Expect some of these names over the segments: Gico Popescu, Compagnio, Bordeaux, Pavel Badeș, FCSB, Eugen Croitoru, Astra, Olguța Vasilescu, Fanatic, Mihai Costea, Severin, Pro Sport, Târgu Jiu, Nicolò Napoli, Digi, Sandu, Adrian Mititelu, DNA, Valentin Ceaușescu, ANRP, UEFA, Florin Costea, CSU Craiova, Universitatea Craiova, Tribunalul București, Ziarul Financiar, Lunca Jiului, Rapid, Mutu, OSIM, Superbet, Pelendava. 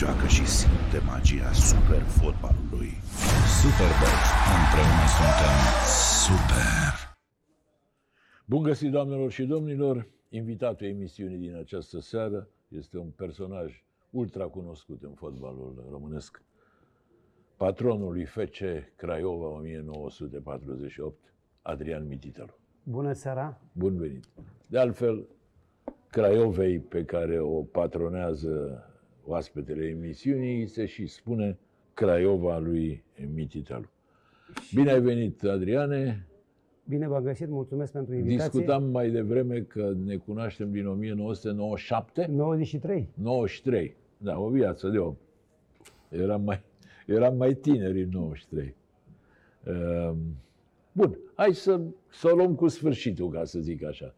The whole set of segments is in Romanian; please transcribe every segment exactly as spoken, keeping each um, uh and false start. Joacă și simte magia super fotbalului. Superbet. Împreună suntem super. Bun găsit, doamnelor și domnilor. Invitatul emisiunii din această seară este un personaj ultra cunoscut în fotbalul românesc. Patronul lui F C Craiova o mie nouă sute patruzeci și opt, Adrian Mititelu. Bună seara! Bun venit! De altfel, Craiovei pe care o patronează oaspetele emisiunii se și spune Craiova lui Mititelu. Bine ai venit, Adriane! Bine v-am găsit, mulțumesc pentru invitație. Discutam mai devreme că ne cunoaștem din o mie nouă sute nouăzeci și șapte? nouăzeci și trei. nouăzeci și trei, da, o viață de om. Eram mai, eram mai tineri în nouăzeci și trei. Bun, hai să, să o luăm cu sfârșitul, ca să zic așa.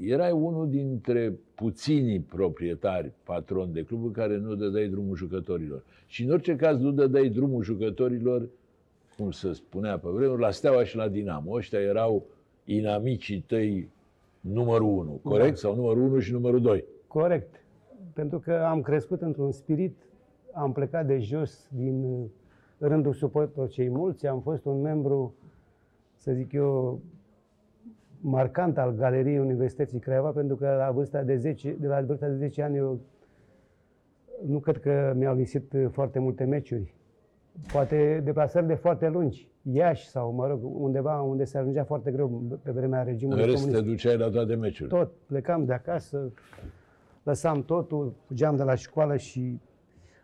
Erai unul dintre puținii proprietari, patroni de cluburi, care nu dădeai drumul jucătorilor. Și în orice caz nu dădeai drumul jucătorilor, cum se spunea pe vremuri, la Steaua și la Dinamo. Ăștia erau inamicii tăi numărul unu, corect? Da. Sau numărul unu și numărul doi? Corect. Pentru că am crescut într-un spirit, am plecat de jos din rândul suporterilor cei mulți, am fost un membru, să zic eu, marcant al Galeriei Universității Craiova, pentru că la vârsta de zece, de la vârsta de zece ani eu nu cred că mi-au lipsit foarte multe meciuri. Poate deplasări de foarte lungi, Iași sau, mă rog, undeva unde se ajungea foarte greu pe vremea regimului comunist. În rest te duceai la toate meciurile? Tot. Plecam de acasă, lăsam totul, fugeam de la școală și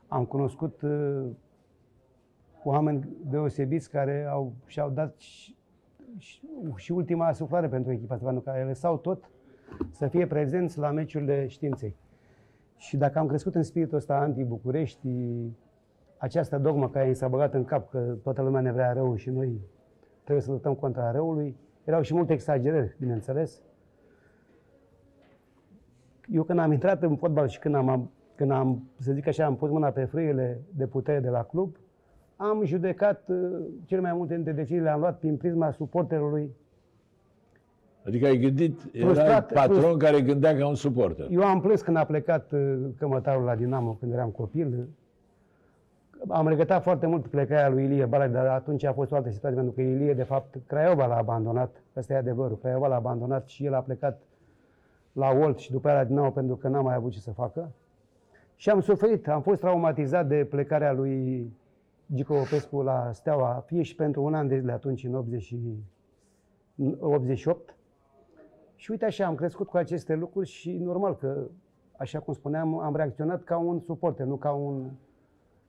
am cunoscut uh, oameni deosebiți care au, și-au dat și, și, și ultima suflare pentru echipa, pentru că ele lăsau tot să fie prezenți la meciurile științei. Și dacă am crescut în spiritul ăsta anti-București, această dogmă care i s-a băgat în cap, că toată lumea ne vrea rău și noi trebuie să luptăm contra răului, erau și multe exagerări, bineînțeles. Eu când am intrat în fotbal și când am, când am să zic așa, am pus mâna pe frâiele de putere de la club, am judecat cele mai multe dintre deciziile, le-am luat prin prisma suporterului. Adică ai gândit, era patron frust... care gândea ca un suporter. Eu am plâns când a plecat cămătarul la Dinamo, când eram copil. Am regătat foarte mult plecarea lui Ilie Balac, dar atunci a fost o altă situație, pentru că Ilie, de fapt, Craiova l-a abandonat. Asta e adevărul. Craiova l-a abandonat și el a plecat la Olt și după aia la Dinamo, pentru că n-a mai avut ce să facă. Și am suferit, am fost traumatizat de plecarea lui Gico Popescu la Steaua, fie și pentru un an de zile atunci, în optzeci și opt. Și uite așa, am crescut cu aceste lucruri și normal că, așa cum spuneam, am reacționat ca un suporter, nu ca un...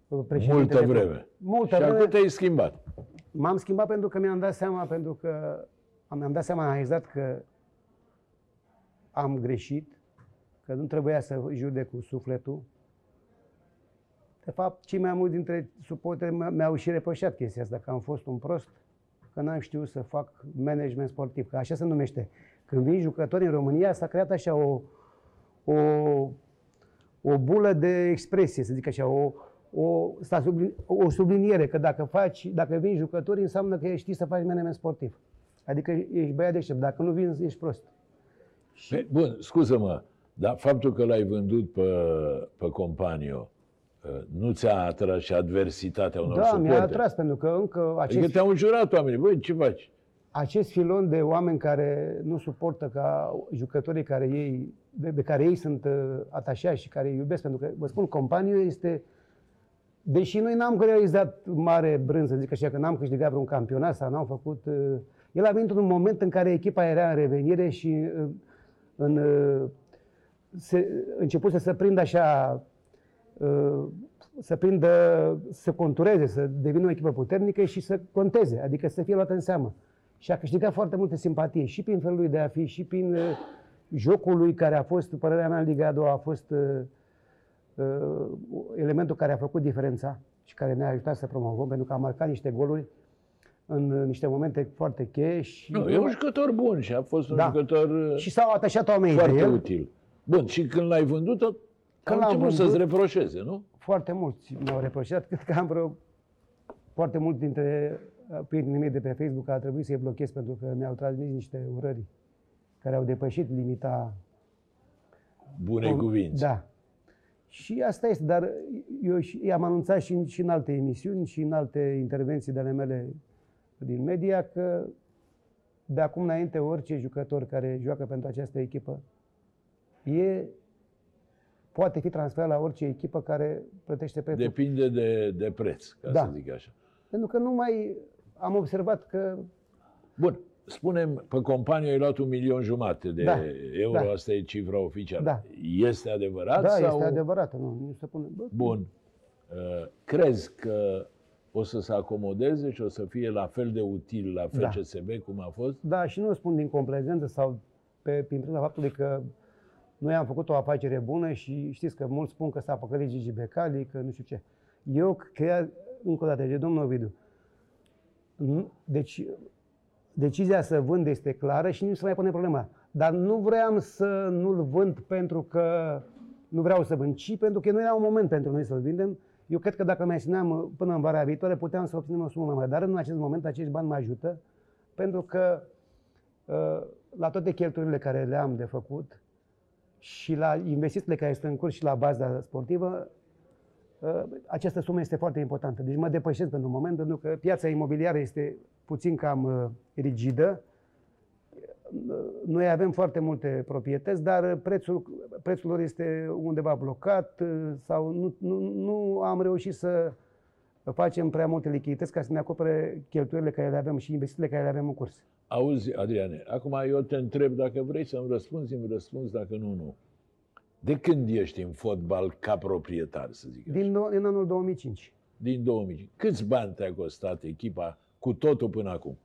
Multă vreme. Multă și vreme. Acum te-ai schimbat. M-am schimbat pentru că mi-am dat seama, pentru că mi-am dat seama, am analizat că am greșit, că nu trebuia să judec cu sufletul. De fapt, cei mai mulți dintre suporteri mi-au și repășat chestia asta, că am fost un prost, că n-am știut să fac management sportiv, că așa se numește. Când vin jucători în România, s-a creat așa o, o, o bulă de expresie, să zic așa, o O, o subliniere, că dacă faci, dacă vin jucători, înseamnă că știi să faci management sportiv. Adică ești băiat deștept. Dacă nu vin, ești prost. Pe, bun, scuză-mă, dar faptul că l-ai vândut pe, pe Compagnio nu ți-a atras și adversitatea unor suporteri? Da, mi-a atras, pentru că încă... Acest, adică te-au înjurat oamenii. Băi, ce faci? Acest filon de oameni care nu suportă ca jucătorii care ei, de, de care ei sunt atașați și care îi iubesc, pentru că, vă spun, Compagnio este... Deși noi n-am realizat mare brânză, să zic așa, că n-am câștigat vreun campionat sau n-am făcut... Uh, el a venit într-un moment în care echipa era în revenire și uh, în, uh, se, începuse să prindă așa... Uh, să prindă, să contureze, să devină o echipă puternică și să conteze, adică să fie luată în seamă. Și a câștigat foarte multe simpatie și prin felul lui de a fi, și prin uh, jocul lui care a fost, părerea mea, în Liga a doua a fost... Uh, elementul care a făcut diferența și care ne-a ajutat să promovăm, pentru că a marcat niște goluri în niște momente foarte cheie. Și... Nu, e un jucător bun și a fost un da. jucător și s-au atașat oamenii foarte de el. util. Bun, și când l-ai vândut, când au început să-ți reproșeze, nu? Foarte mulți mi-au reproșat. Cred că am vreo foarte mulți dintre prietenii mei de pe Facebook a trebuit să-i blochez, pentru că mi-au transmis niște urări care au depășit limita bunei cuvinte. Da. Și asta este, dar eu i-am anunțat și în, și în alte emisiuni și în alte intervenții de ale mele din media că de acum înainte orice jucător care joacă pentru această echipă e, poate fi transferat la orice echipă care plătește prețul. Depinde de, de preț, ca da. să zic așa. Pentru că nu mai am observat că... Bun, spunem, pe Compagnio ai luat un milion jumate de da, euro, da. asta e cifra oficială. Da. Este adevărat? Da, sau... este adevărată. Nu, nu se pune... Bun. Crezi că o să se acomodeze și o să fie la fel de util la F C S B da. cum a fost? Da, și nu spun din complezență sau pe, prin prima faptului că noi am făcut o afacere bună și știți că mulți spun că s-a păcălit Gigi Becali, că nu știu ce. Eu cred, încă o dată, de domnul Ovidiu, deci decizia să vând este clară și nu se mai pune problema. Dar nu vreau să nu-l vând pentru că nu vreau să vând, ci pentru că nu era un moment pentru noi să-l vindem. Eu cred că dacă mai țineam până în vara viitoare, puteam să obținem o sumă mai mare. Dar în acest moment acești bani mă ajută, pentru că la toate cheltuielile care le-am de făcut și la investițiile care sunt în curs și la baza sportivă, această sumă este foarte importantă. Deci mă depășesc pentru un moment, pentru că piața imobiliară este puțin cam rigidă. Noi avem foarte multe proprietăți, dar prețul, prețul lor este undeva blocat sau nu, nu, nu am reușit să facem prea multe lichidități ca să ne acopere cheltuielile care le avem și investițiile care le avem în curs. Auzi, Adriane, acum eu te întreb dacă vrei să-mi răspunzi, îmi răspunzi, dacă nu, nu. De când ești în fotbal ca proprietar, să zic așa? Din, în anul două mii cinci. Din două mii cinci. Câți bani te-a costat echipa cu totul până acum?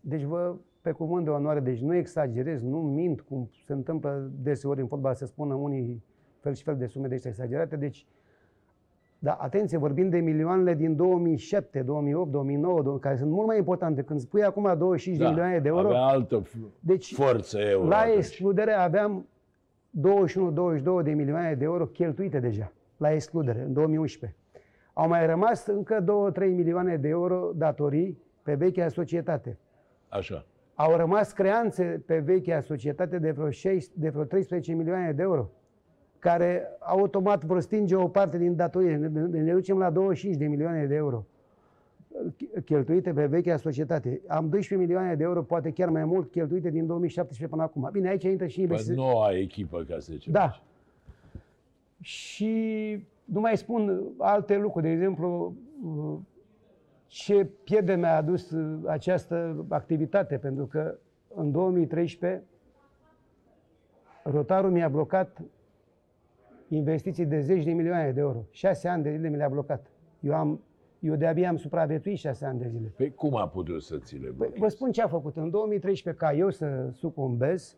Deci vă... pe cuvânt de onoare, deci nu exagerez, nu mint, cum se întâmplă deseori în fotbal să spună unii fel și fel de sume de astea exagerate. Deci, da, atenție, vorbim de milioanele din două mii șapte, două mii opt, două mii nouă, care sunt mult mai importante. Când spui acum douăzeci și cinci da, de milioane de euro, avea altă deci, forță euro. La atunci. excludere aveam douăzeci și unu douăzeci și doi de milioane de euro cheltuite deja, la excludere, în două mii unsprezece. Au mai rămas încă două trei milioane de euro datorii pe vechea societate. Așa. Au rămas creanțe pe vechea societate de vreo, șase, de vreo treisprezece milioane de euro, care automat vor stinge o parte din datorie. Ne ducem la douăzeci și cinci de milioane de euro cheltuite pe vechea societate. Am doisprezece milioane de euro, poate chiar mai mult, cheltuite din două mii șaptesprezece până acum. Bine, aici intră și investiții. Pe noua echipă, ca să zicem. Da. Și nu mai spun alte lucruri. De exemplu, ce pierde mi-a adus această activitate, pentru că în două mii treisprezece Rotaru mi-a blocat investiții de zeci de milioane de euro. Șase ani de zile mi le-a blocat. Eu, am, eu de-abia am supraviețuit șase ani de zile. Pe păi cum a putut să ți le blochezi? Vă spun ce a făcut. În două mii treisprezece, ca eu să sucumbez,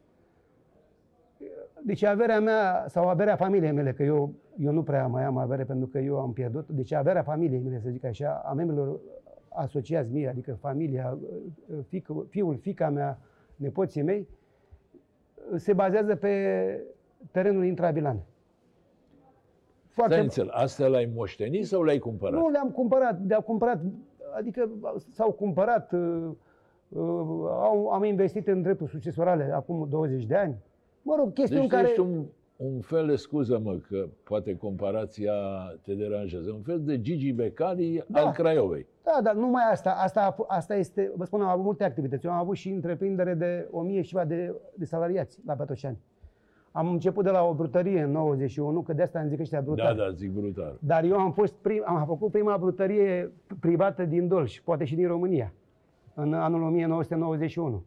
deci averea mea, sau averea familiei mele, că eu, eu nu prea mai am avere pentru că eu am pierdut, deci averea familiei mele, să zic așa, a membrilor asociați mie, adică familia, fic, fiul, fiica mea, nepoții mei, se bazează pe terenul intrabilan. Foarte... Înțeleg, astea l-ai moștenit sau le-ai cumpărat? Nu, le-am cumpărat, le-am cumpărat, adică s-au cumpărat, uh, uh, au, am investit în drepturi succesorale acum douăzeci de ani. Mă rog, chestiuni deci, care... Ești un, un fel, scuză-mă că poate comparația te deranjează, un fel de Gigi Becali da, al Craiovei. Da, dar numai asta. Asta, asta este, vă spun, am avut multe activități. Eu am avut și întreprindere de o mie și ceva de, de salariați la Petoșani. Am început de la o brutărie în nouăzeci și unu, că de asta îmi zic ăștia brutari. Da, da, zic brutar. Dar eu am, fost prim, am făcut prima brutărie privată din Dolj, poate și din România, în anul o mie nouă sute nouăzeci și unu.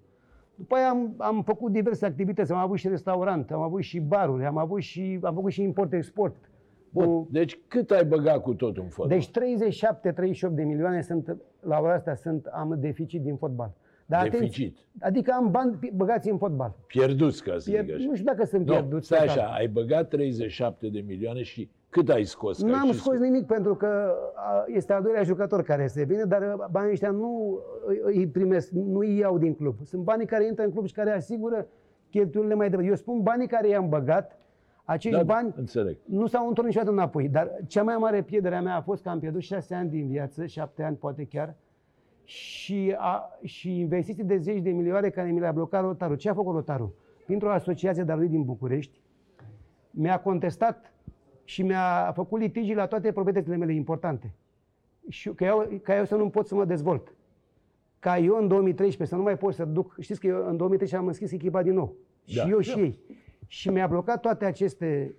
După aia am, am făcut diverse activități, am avut și restaurant, am avut și baruri, am avut și, am făcut și import-export. Bun, cu... deci cât ai băgat cu totul în fotbal? Deci treizeci și șapte treizeci și opt de milioane sunt, la ora asta sunt, am deficit din fotbal. Dar deficit? Atenți, adică am bani băgați în fotbal. Pierduți, ca să Pier... zic așa. Nu știu dacă sunt no, pierduți. Stai așa, așa, ai băgat treizeci și șapte de milioane și cât ai scos? Nu am scos nimic, pentru că este al doilea jucător care se vine, dar banii ăștia nu îi primesc, nu îi iau din club. Sunt banii care intră în club și care asigură cheltuielile mai departe. Eu spun banii care i-am băgat, acești da, bani înțeleg. nu s-au întors niciodată înapoi. Dar cea mai mare pierdere a mea a fost că am pierdut șase ani din viață, șapte ani poate chiar, și, a, și investiții de zeci de milioane care mi le-a blocat Rotaru. Ce a făcut Rotaru? Printr-o asociație de-a lui din București, mi-a contestat și mi-a făcut litigii la toate proprietățile mele importante. Și că eu, că eu să nu pot să mă dezvolt. Ca eu în două mii treisprezece să nu mai pot să duc... Știți că eu în două mii treisprezece am înscris echipa din nou. Da. Și eu și da. ei. Și mi-a blocat toate aceste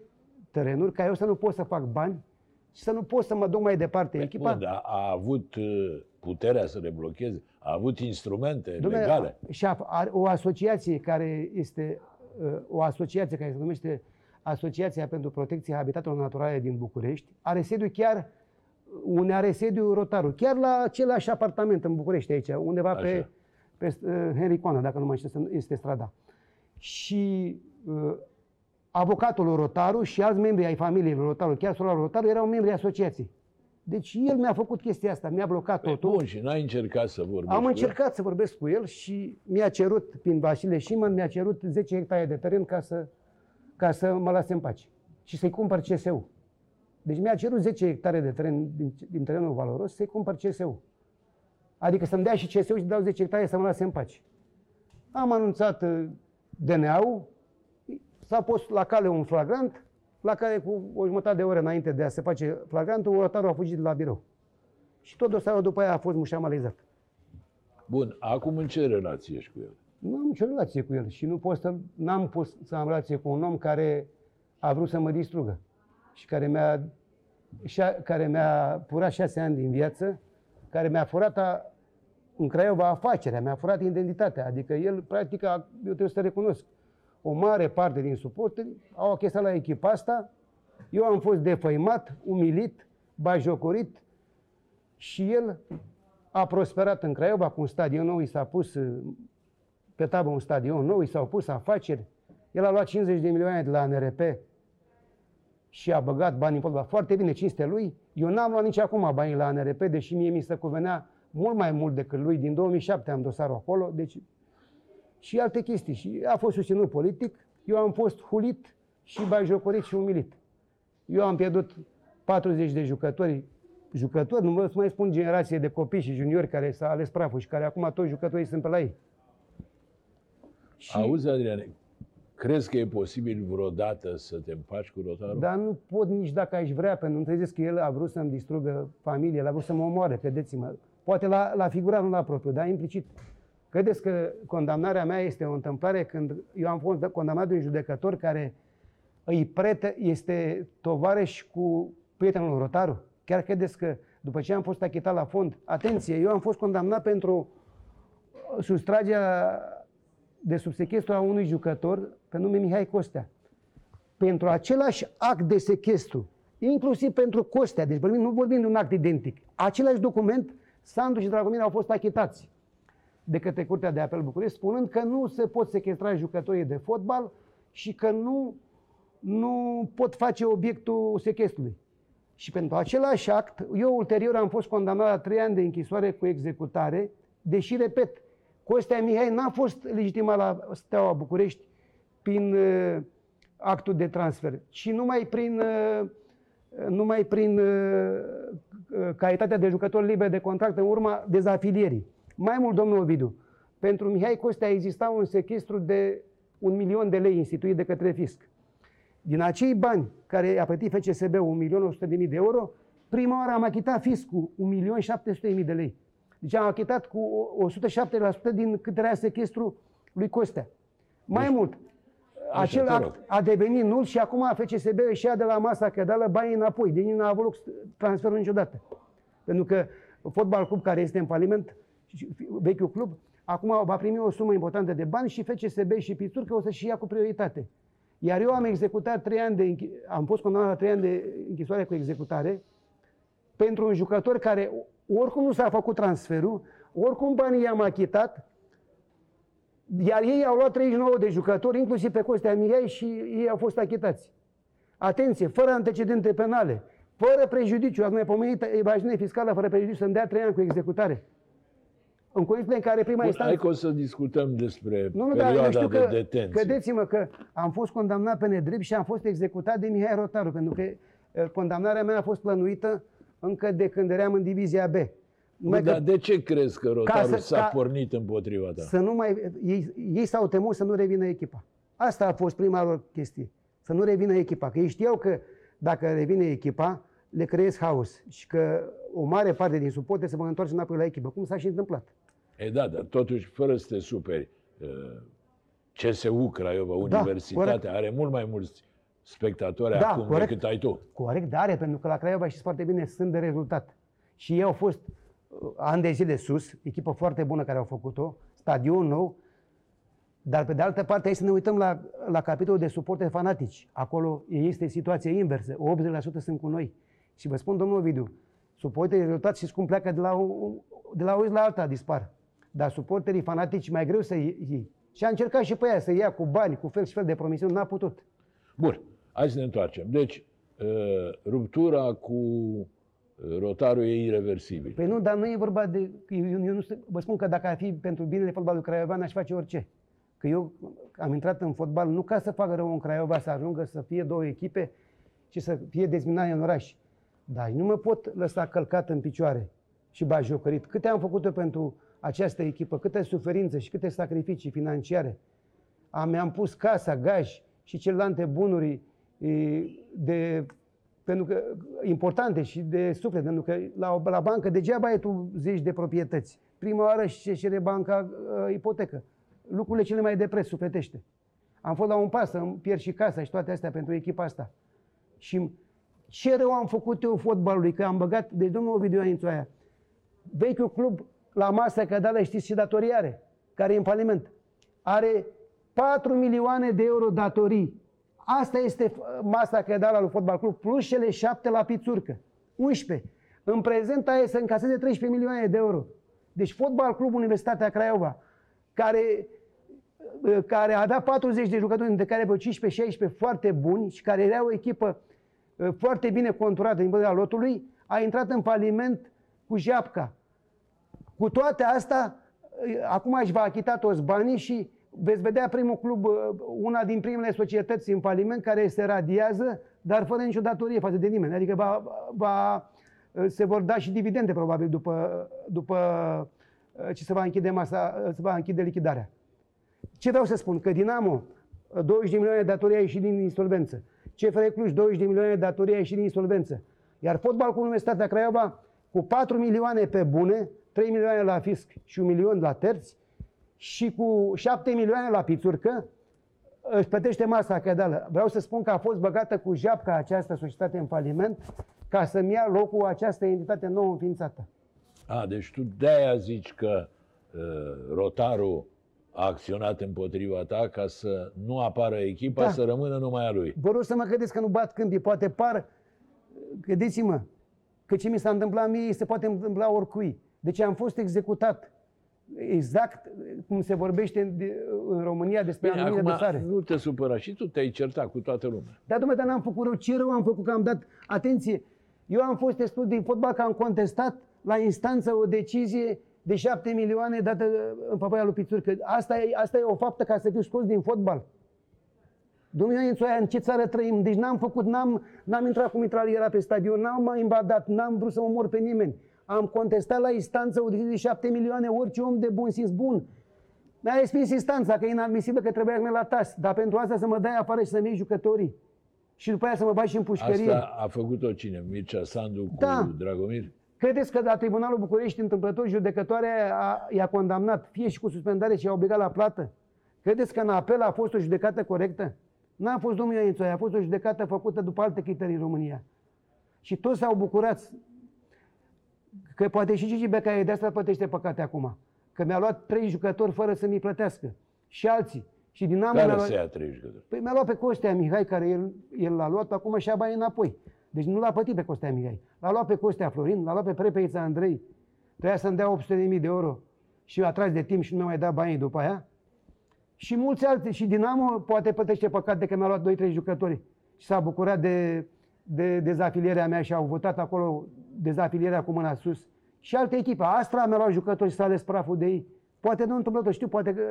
terenuri ca eu să nu pot să fac bani și să nu pot să mă duc mai departe. Echipa... Bun, dar a avut puterea să reblocheze, a avut instrumente Dumnezeu, legale. Și a, a, o asociație care este... O asociație care se numește Asociația pentru Protecția Habitatelor Naturale din București are sediu chiar... unde are sediu Rotaru, chiar la același apartament în București, aici, undeva Așa. pe, pe Henricoana, dacă nu mai știu, este strada. Și uh, avocatul lui Rotaru și alți membri ai familiei lui Rotaru, chiar solarul Rotaru, erau membri asociației. Deci el mi-a făcut chestia asta, mi-a blocat pe totul. Bun, și n-ai încercat să vorbești Am încercat el? să vorbesc cu el și mi-a cerut, prin Vasile Șiman, mi-a cerut zece hectare de teren ca să, ca să mă lase în pace și să-i cumpăr C S U. Deci mi-a cerut zece hectare de teren din, din terenul valoros să-i cumpăr C S U. Adică să-mi dea și C S U și dau zece hectare să mă lase în pace. Am anunțat D N A-ul, s-a pus la cale un flagrant, la care cu o jumătate de oră înainte de a se face flagrantul, Rotarul a fugit de la birou. Și tot dosarul după aia a fost mușamalizat. Bun, acum în ce relație ești cu el? Nu am nicio relație cu el și nu pot să, n-am pus să am relație cu un om care a vrut să mă distrugă. Și care mi-a, care mi-a furat șase ani din viață, care mi-a furat a, în Craiova afacerea, mi-a furat identitatea. Adică el, practic, a, eu trebuie să recunosc, o mare parte din suporteri au achesat la echipa asta. Eu am fost defăimat, umilit, bajocorit și el a prosperat în Craiova cu un stadion nou, i s-a pus pe tavă un stadion nou, i s-au pus afaceri. El a luat cincizeci de milioane de la A N R P și a băgat banii în polva. Foarte bine, cinste lui. Eu n-am luat nici acum banii la A N R P, deși mie mi se cuvenea mult mai mult decât lui. Din două mii șapte am dosarul acolo, deci... Și alte chestii. Și a fost susținut politic. Eu am fost hulit și bajocorit și umilit. Eu am pierdut patruzeci de jucători, jucători, nu vă mai spun generație de copii și juniori care s-a ales praful și care acum toți jucătorii sunt pe la ei. Și... Auzi, Adrian, crezi că e posibil vreodată să te împaci cu Rotaru? Dar nu pot nici dacă aș vrea, pentru că nu trezesc că el a vrut să-mi distrugă familia, el a vrut să mă omoare, credeți-mă. Poate la, la figura, nu la propriu, dar implicit. Credeți că condamnarea mea este o întâmplare când eu am fost condamnat de un judecător care îi pretă, este tovarăș cu prietenul Rotaru? Chiar credeți că după ce am fost achitat la fond, atenție, eu am fost condamnat pentru sustragerea de sub sechestru a unui jucător pe nume Mihai Costea. Pentru același act de sechestru, inclusiv pentru Costea, deci vorbim, nu vorbim de un act identic, același document, Sandu și Dragomir au fost achitați de către Curtea de Apel București, spunând că nu se pot sechestra jucătorii de fotbal și că nu, nu pot face obiectul sechestrului. Și pentru același act, eu ulterior am fost condamnat la trei ani de închisoare cu executare, deși, repet, Costea Mihai n-a fost legitimat la Steaua București prin uh, actul de transfer, ci numai prin, uh, numai prin uh, calitatea de jucător liber de contract în urma dezafilierii. Mai mult, domnul Ovidiu, pentru Mihai Costea exista un sechestru de un milion de lei instituit de către fisc. Din acei bani care a plătit F C S B un milion o sută de mii de euro, prima oară am achitat fiscul un milion șapte sute de mii de lei. Deci am achitat cu o sută șapte la sută din cât era sechestru lui Costea. Mai deci, mult, acel act a devenit nul și acum F C S B își ia de la masa cădeală banii înapoi. Deci nu a avut loc transferul niciodată. Pentru că Fotbal Club, care este în faliment, vechiul club, acum va primi o sumă importantă de bani și F C S B și Pițurcă o să-și ia cu prioritate. Iar eu am executat trei ani de închi- am fost condamnat la trei ani de închisoare cu executare pentru un jucător care... Oricum nu s-a făcut transferul, oricum banii i-am achitat, iar ei au luat treizeci și nouă de jucători, inclusiv pe Costea Mihai, și ei au fost achitați. Atenție, fără antecedente penale, fără prejudiciu, ați mai pomenit evaziune fiscală fără prejudiciu, să-mi dea trei ani cu executare. În condițiile în care prima instanță... Hai că o să discutăm despre nu, nu, perioada de că, detenție. Credeți-mă că am fost condamnat pe nedrept și am fost executat de Mihai Rotaru, pentru că condamnarea mea a fost plănuită încă de când eram în divizia B. Dar că... de ce crezi că Rotaru să, s-a ca... pornit împotriva ta? Să nu mai... ei, ei s-au temut să nu revină echipa. Asta a fost prima lor chestie. Să nu revină echipa. Că ei știau că dacă revine echipa, le creez haos și că o mare parte din suporteri se va întoarce înapoi la echipă, cum s-a și întâmplat. E da, dar totuși, fără să te superi, C S U Craiova, Universitatea, da, are mult mai mulți spectatori, da, acum, corect, decât ai tu. Corect, dar are, pentru că la Craiova și foarte bine, sunt de rezultat. Și ei au fost ani de zile sus, echipă foarte bună care au făcut-o, stadion nou, dar pe de altă parte, hai să ne uităm la, la capitolul de suporteri fanatici. Acolo este situația inversă, optzeci la sută sunt cu noi. Și vă spun, domnul Ovidiu, suporterii rezultați, știți cum pleacă de la o, de la o zi la alta, dispar. Dar suporterii fanatici mai greu să iei. Și a încercat și pe ea să ia cu bani, cu fel și fel de promisiuni, n-a putut. Bun, hai să ne întoarcem. Deci, ruptura cu Rotaru e irreversibil. Păi nu, dar nu e vorba de... Eu, eu nu, vă spun că dacă ar fi pentru binele fotbalului craiovean, aș face orice. Că eu am intrat în fotbal nu ca să facă rău în Craiova, să ajungă să fie două echipe și să fie dezminare în oraș. Dar nu mă pot lăsa călcat în picioare și bajocorit. Câte am făcut eu pentru această echipă, câte suferințe și câte sacrificii financiare. Am, mi-am pus casa, gaj și celelalte bunuri de, pentru că, importante și de suflet, pentru că la, la bancă degeaba ai tu zeci de proprietăți. Prima oară și cere banca ipotecă. Lucrurile cele mai de preț sufletește. Am fost la un pas să îmi pierd și casa și toate astea pentru echipa asta. Și ce rău am făcut eu fotbalului, că am băgat, de domnul Ovidiu Aințu aia, vechiul club la masă cadală, știți ce datorii are, care e în faliment. Are patru milioane de euro datorii. Asta este masa cadală lui Fotbal Club, plus cele șapte la Pițurcă. unsprezece. În prezent aia să încaseze treisprezece milioane de euro. Deci Fotbal Club Universitatea Craiova, Care, care a dat patruzeci de jucători, dintre care cincisprezece șaisprezece foarte buni și care era o echipă foarte bine conturată din punct de vedere al lotului, a intrat în faliment cu japca. Cu toate astea, acum își va achita toți banii și veți vedea primul club, una din primele societăți în faliment, care se radiază, dar fără nicio datorie față de nimeni. Adică va, va, se vor da și dividende, probabil, după... după și se va închide masa, se va închide lichidarea. Ce vreau să spun? Că Dinamo, douăzeci de milioane de datorii a ieșit din insolvență. C F R Cluj, douăzeci de milioane de datorii a ieșit din insolvență. Iar Fotbal cu Universitatea Craiova, cu patru milioane pe bune, trei milioane la fisc și un milion la terți, și cu șapte milioane la Pițurcă, își plătește masa cadală. Vreau să spun că a fost băgată cu japca această societate în faliment, ca să-mi ia locul această entitate nouă înființată. A, deci tu de-aia zici că uh, Rotaru a acționat împotriva ta ca să nu apară echipa, da, să rămână numai a lui. Vă rog să mă credeți că nu bat câmpii, poate par, credeți-mă, că ce mi s-a întâmplat mie se poate întâmpla oricui. Deci am fost executat exact cum se vorbește în, în România despre anumite dosare. Nu te supăra, și tu te-ai certat cu toată lumea. Da, dom'le, dar n-am făcut rău. Ce rău am făcut că am dat? Atenție, eu am fost exclus din fotbal că am contestat la instanță o decizie de șapte milioane dată în favoarea lui Pițurcă. Asta e, asta e o faptă ca să fiu scos din fotbal. Domnule Ioanțu, în ce țară trăim? Deci n-am făcut, n-am, n-am intrat cu mitraliera pe stadion, n-am invadat, n-am vrut să omor pe nimeni. Am contestat la instanță o decizie de șapte milioane, orice om de bun simț bun. Mi-a respins instanța, că e inadmisibil, că trebuia la T A S. Dar pentru asta să mă dai afară și să-mi iei jucătorii. Și după aia să mă bagi și în pușcărie. Asta a făcut-o cine? Mircea Sandu cu, da, Dragomir? Credeți că la Tribunalul București, întâmplător, judecătoarea a, i-a condamnat, fie și cu suspendare și i-a obligat la plată? Credeți că în apel a fost o judecată corectă? N-a fost, domnul Ioanțoaie, a fost o judecată făcută după alte criterii în România. Și toți s-au bucurat că poate și Gigi Becali de asta plătește păcate acum. Că mi-a luat trei jucători fără să mi-i plătească. Și alții. Și Dinamo care luat... se ia trei jucători? Păi mi-a luat pe Costea Mihai, care el, el l-a luat acum și a bani înapoi. Deci nu l-a plătit pe Costea Mihai. L-a luat pe Costea Florin, l-a luat pe Prepeliță Andrei. Trebuia să-mi dea opt sute de mii de euro și a tras de timp și nu mi-a mai dat banii după aia. Și mulți alții. Și Dinamo poate plătește păcat de că mi-a luat doi trei jucători. Și s-a bucurat de, de dezafilierea mea și au votat acolo dezafilierea cu mâna sus. Și alte echipe. Astra mi-a luat jucători și s-a ales praful de ei. Poate nu întâmplător, știu, poate că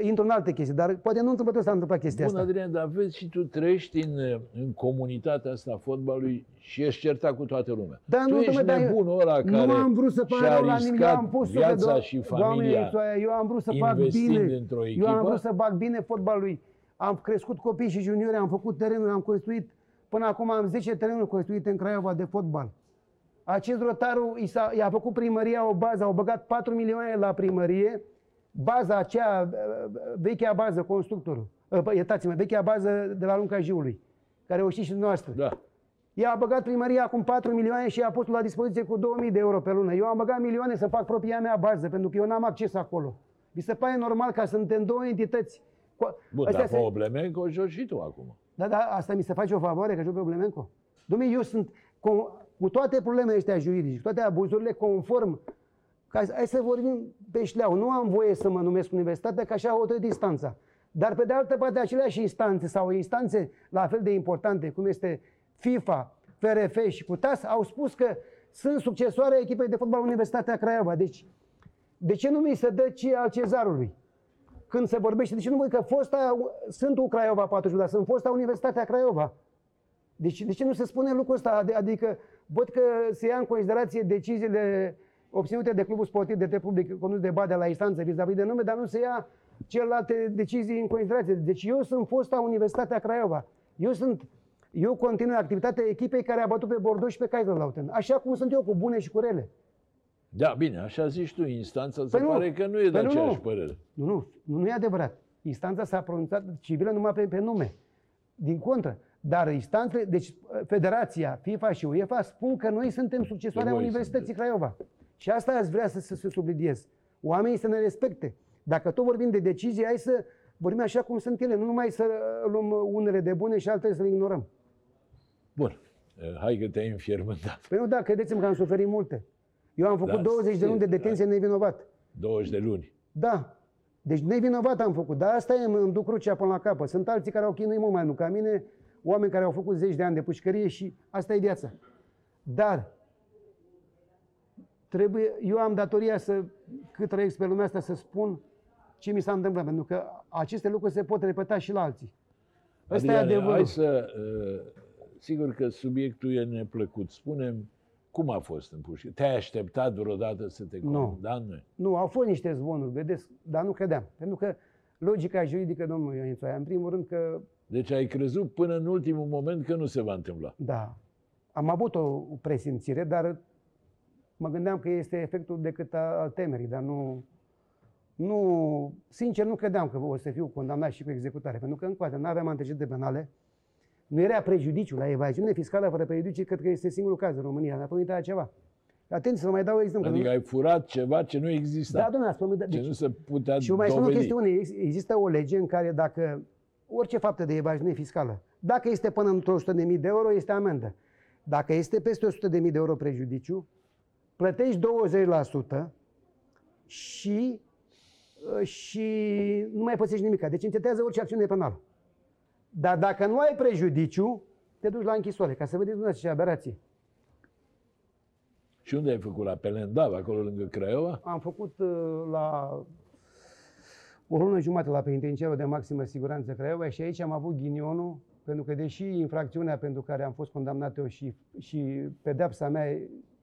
intru în alte chestii, dar poate nu întâmplător s-a întâmplat chestia Bun, asta. Bun, Adrian, dar vezi și tu trăiești în, în comunitatea asta a fotbalului și ești certat cu toată lumea. Da, tu nu, ești nebunul ăla care nu am vrut să fac rău la nimeni, eu am pus viața și familia, doamne, eu am vrut să fac bine, într-o echipă. Eu am vrut să bag bine fotbalului. Am crescut copii și juniori, am făcut terenuri, am construit Până acum am zece terenuri construite în Craiova de fotbal. Acest Rotaru i-a făcut primăria o bază, au băgat patru milioane la primărie, baza aceea, vechea bază, constructorul, iertați-mă, vechea bază de la Lunca Jiului, care o știți și noastră. Da. Ea a băgat primăria acum patru milioane și a pus la dispoziție cu două mii de euro pe lună. Eu am băgat milioane să fac propria mea bază, pentru că eu n-am acces acolo. Vi se pare normal ca să suntem două entități? Bun, astea dar se... pe Oblemenco joci și tu acum. Da, da, asta mi se face o favoare, că joc pe Oblemenco. Dom'le, eu sunt, cu, cu toate problemele astea juridice, cu toate abuzurile, conform, ca, hai să vorbim pe șleau, nu am voie să mă numesc universitatea, că așa hotărât instanța. Dar pe de altă parte, aceleași instanțe sau instanțe la fel de importante, cum este FIFA, F R F și cu T A S, au spus că sunt succesoare echipei de fotbal Universitatea Craiova. Deci, de ce nu mi se dă ce al cezarului? Când se vorbește, de ce nu văd că fosta, sunt u Craiova patruzeci, dar sunt fosta Universitatea Craiova. Deci, de ce nu se spune lucrul ăsta? Adică, văd că se ia în considerație deciziile obținute de Clubul Sportiv de Drept Public, condus de Badea la instanță, vis-a-vis de nume, dar nu se ia celelalte decizii în considerație. Deci eu sunt fosta Universitatea Craiova. Eu sunt... Eu continui activitatea echipei care a bătut pe Bordeaux și pe Kaiserslautern. Așa cum sunt eu, cu bune și cu rele. Da, bine, așa zici tu, instanța păi se nu, pare că nu e de păi aceeași nu, părere. Nu, nu, nu e adevărat. Instanța s-a pronunțat civilă numai pe, pe nume. Din contră. Dar instanțele, deci Federația, FIFA și UEFA spun că noi suntem succesoarea Universității sunteți. Craiova. Și asta aș vrea să se subliniez. Oamenii să ne respecte. Dacă tot vorbim de decizii, hai să vorbim așa cum sunt ele. Nu numai să luăm unele de bune și altele să le ignorăm. Bun. Hai că te-ai înfiermântat. Păi nu, da, credeți-mă că am suferit multe. Eu am făcut da, douăzeci de luni de detenție da. nevinovat. douăzeci de luni? Da. Deci nevinovat am făcut. Dar asta e, îmi duc crucea până la capăt. Sunt alții care au chinuit mult mai mult ca mine, oameni care au făcut zeci de ani de pușcărie și asta e viața. Dar trebuie, eu am datoria să, cât trăiesc pe lumea asta, să spun ce mi s-a întâmplat. Pentru că aceste lucruri se pot repeta și la alții. Asta Adrian, e adevărul. Hai să... Uh... Sigur că subiectul e neplăcut. Spune-mi, cum a fost în pușcă? Te-ai așteptat vreodată să te condamne? Nu. nu, au fost niște zvonuri, vedeți, dar nu credeam. Pentru că logica juridică, domnul Ionițoaia, în primul rând că... Deci ai crezut până în ultimul moment că nu se va întâmpla. Da. Am avut o presimțire, dar mă gândeam că este efectul decât al temerii, dar nu... nu... Sincer, nu credeam că o să fiu condamnat și cu executare, pentru că încă nu aveam antecedente penale. Nu era prejudiciu la evaziune fiscală fără prejudicii, cred că este singurul caz în România, dar pământa ceva. Atenție, să mai dau exemplu. Adică nu... ai furat ceva ce nu exista. Da, domnule, pământa... Deci, ce nu se putea și mai sunt o chestiune. Există o lege în care dacă orice faptă de evaziune fiscală, dacă este până într-o o sută de mii de euro, este amendă. Dacă este peste o sută de mii de euro prejudiciu, plătești douăzeci la sută și, și nu mai pățești nimic. Deci încetează orice acțiune penală. Dar dacă nu ai prejudiciu, te duci la închisoare, ca să vedeți dumneavoastră ce aberație. Și unde ai făcut? La Pelendava, acolo lângă Craiova? Am făcut uh, la o lună jumătate la penitenciarul de maximă siguranță Craiova și aici am avut ghinionul, pentru că deși infracțiunea pentru care am fost condamnat eu și, și pedeapsa mea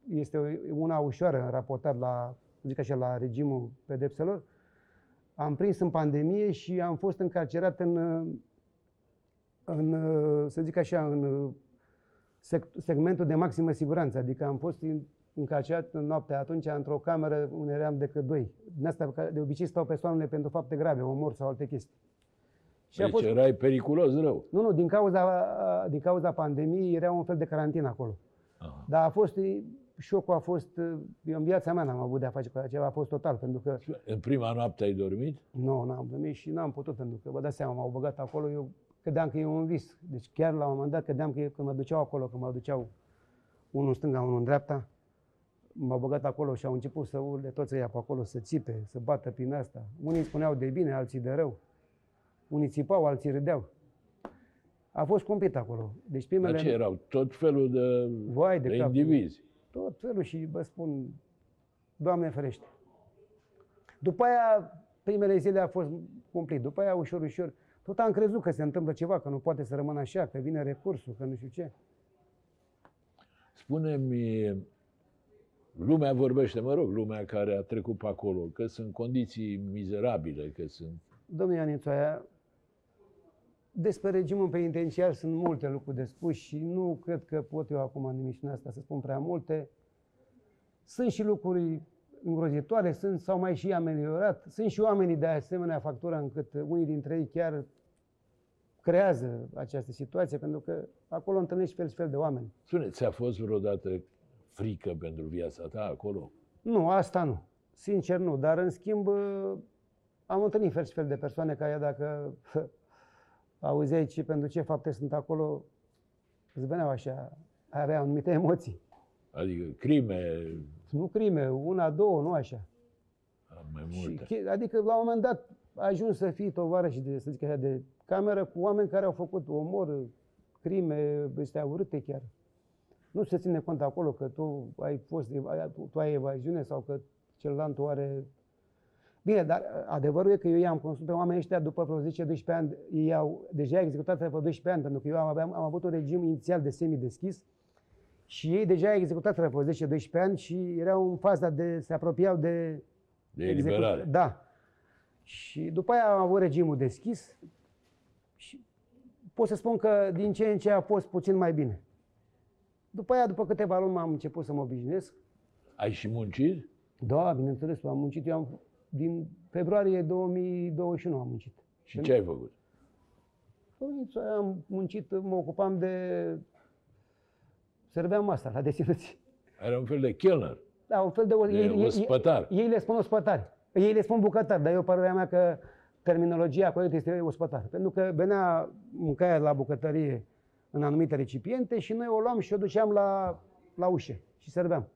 este una ușoară în raportat la, zic așa, la regimul pedepselor, am prins în pandemie și am fost încarcerat în... în, să zic așa, în segmentul de maximă siguranță. Adică am fost încarcerat în noaptea atunci într-o cameră unde eram decât doi. Din asta, de obicei stau persoanele pentru fapte grave, omor sau alte chestii. Și deci fost... erai periculos rău. Nu, nu, din cauza, din cauza pandemiei era un fel de carantină acolo. Aha. Dar a fost, șocul a fost, eu în viața mea n-am avut de a face cu aceea, a fost total, pentru că... În prima noapte ai dormit? Nu, n-am dormit și n-am putut, pentru că, vă dați seama, m-au băgat acolo, eu... Credeam că e un vis. Deci chiar la un moment dat credeam că când mă duceau acolo, când mă duceau unul în stânga, unul în dreapta, m-au băgat acolo și au început să urle toți ăia pe acolo, să țipe, să bată prin asta. Unii spuneau de bine, alții de rău. Unii țipau, alții râdeau. A fost cumplit acolo. Deci primele... Dar ce erau? Tot felul de, Vai de, de indivizi? Tot felul și vă spun, Doamne ferește. După aia, primele zile a fost cumplit. După aia, ușor, ușor, tot am crezut că se întâmplă ceva, că nu poate să rămână așa, că vine recursul, că nu știu ce. Spune-mi, lumea vorbește, mă rog, lumea care a trecut pe acolo, că sunt condiții mizerabile, că sunt... Domnul Ianițoaia, Despre regimul penitenciar sunt multe lucruri de spus și nu cred că pot eu acum în emisiunea asta să spun prea multe. Sunt și lucruri îngrozitoare, sunt, s-au mai și ameliorat. Sunt și oamenii de asemenea factură încât unii dintre ei chiar creează această situație, pentru că acolo întâlnești fel și fel de oameni. Spune, ți-a fost vreodată frică pentru viața ta acolo? Nu, asta nu. Sincer nu, dar în schimb am întâlnit fel și fel de persoane care dacă auzeai ce, pentru ce fapte sunt acolo, îți veneau așa, aveau anumite emoții. Adică crime? Nu crime, una, două, nu așa. Am mai multe. Și, adică la un moment dat ajungi să fii tovarăș de, să zic așa, de cameră cu oameni care au făcut omor, crime, astea urâte chiar. Nu se ține cont acolo că tu ai fost, tu ai evaziune sau că celălalt o are... Bine, dar adevărul e că eu i-am consumat pe oamenii ăștia după vreo zece-doisprece ani, ei au deja executat vreo doisprezece ani, pentru că eu am, aveam, am avut un regim inițial de semi-deschis și ei deja executat vreo zece-doisprezece ani și erau în faza de, se apropiau de... De eliberare. Da. Și după aia am avut regimul deschis și pot să spun că din ce în ce a fost puțin mai bine. După aia, după câteva luni, am început să mă obișnuiesc. Ai și muncit? Da, bineînțeles, am muncit. Eu am, din februarie două mii douăzeci și unu am muncit. Și Pentru... ce ai făcut? Am muncit, mă ocupam de... Serveam masa la deținuți. Era un fel de chelner. Da, un fel de... de ei, ospătar. Ei, ei le spun ospătari. Ei le spun bucătari, dar eu părerea mea că terminologia corectă este ospătar. Pentru că venea mâncarea la bucătărie în anumite recipiente și noi o luam și o duceam la, la ușă și serveam.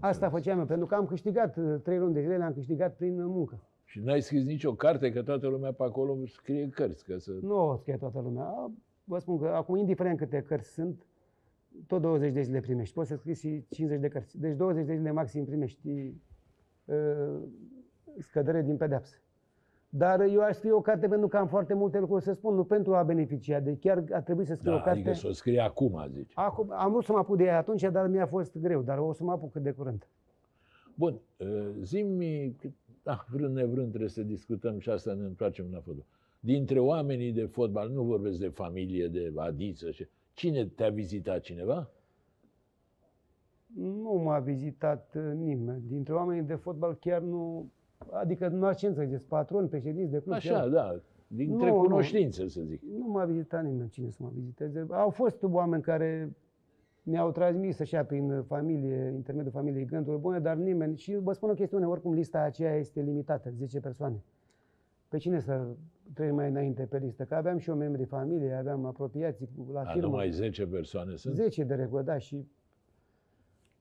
Asta făceam eu, pentru că am câștigat trei luni de zile, le-am câștigat prin muncă. Și n-ai scris nicio carte, că toată lumea pe acolo scrie cărți. Că să... Nu scrie toată lumea. Vă spun că acum, indiferent câte cărți sunt, tot douăzeci de zile primești. Poți să scrii și cincizeci de cărți. Deci douăzeci de zile maxim primești scădere din pedeapsă. Dar eu aș scrie o carte pentru că am foarte multe lucruri să spun, nu pentru a beneficia. Deci chiar ar trebui să scriu da, o carte. Adică să o scrie acum, zici. Acum, am vrut să mă apuc de ea atunci, dar mi-a fost greu. Dar o să mă apuc cât de curând. Bun. Zi-mi, da, vrând nevrând trebuie să discutăm și asta, ne întoarcem la fotbal. Dintre oamenii de fotbal, nu vorbesc de familie, de adiță și... Cine te-a vizitat? Cineva? Nu m-a vizitat nimeni. Dintre oamenii de fotbal chiar nu... Adică nu aș înțelegeți, patron, președinți de club. Așa, chiar. Da, dintre nu, cunoștință, nu, să zic. Nu m-a vizitat nimeni, cine să mă viziteze. Au fost oameni care mi-au transmis așa prin familie, intermediul familiei, gânduri bune, dar nimeni. Și vă spun o chestiune, oricum lista aceea este limitată, zece persoane. Pe cine să trec mai înainte pe listă? Că aveam și eu membri familie, aveam apropiații la firmă. Numai zece persoane sunt? zece de regulă, da, și...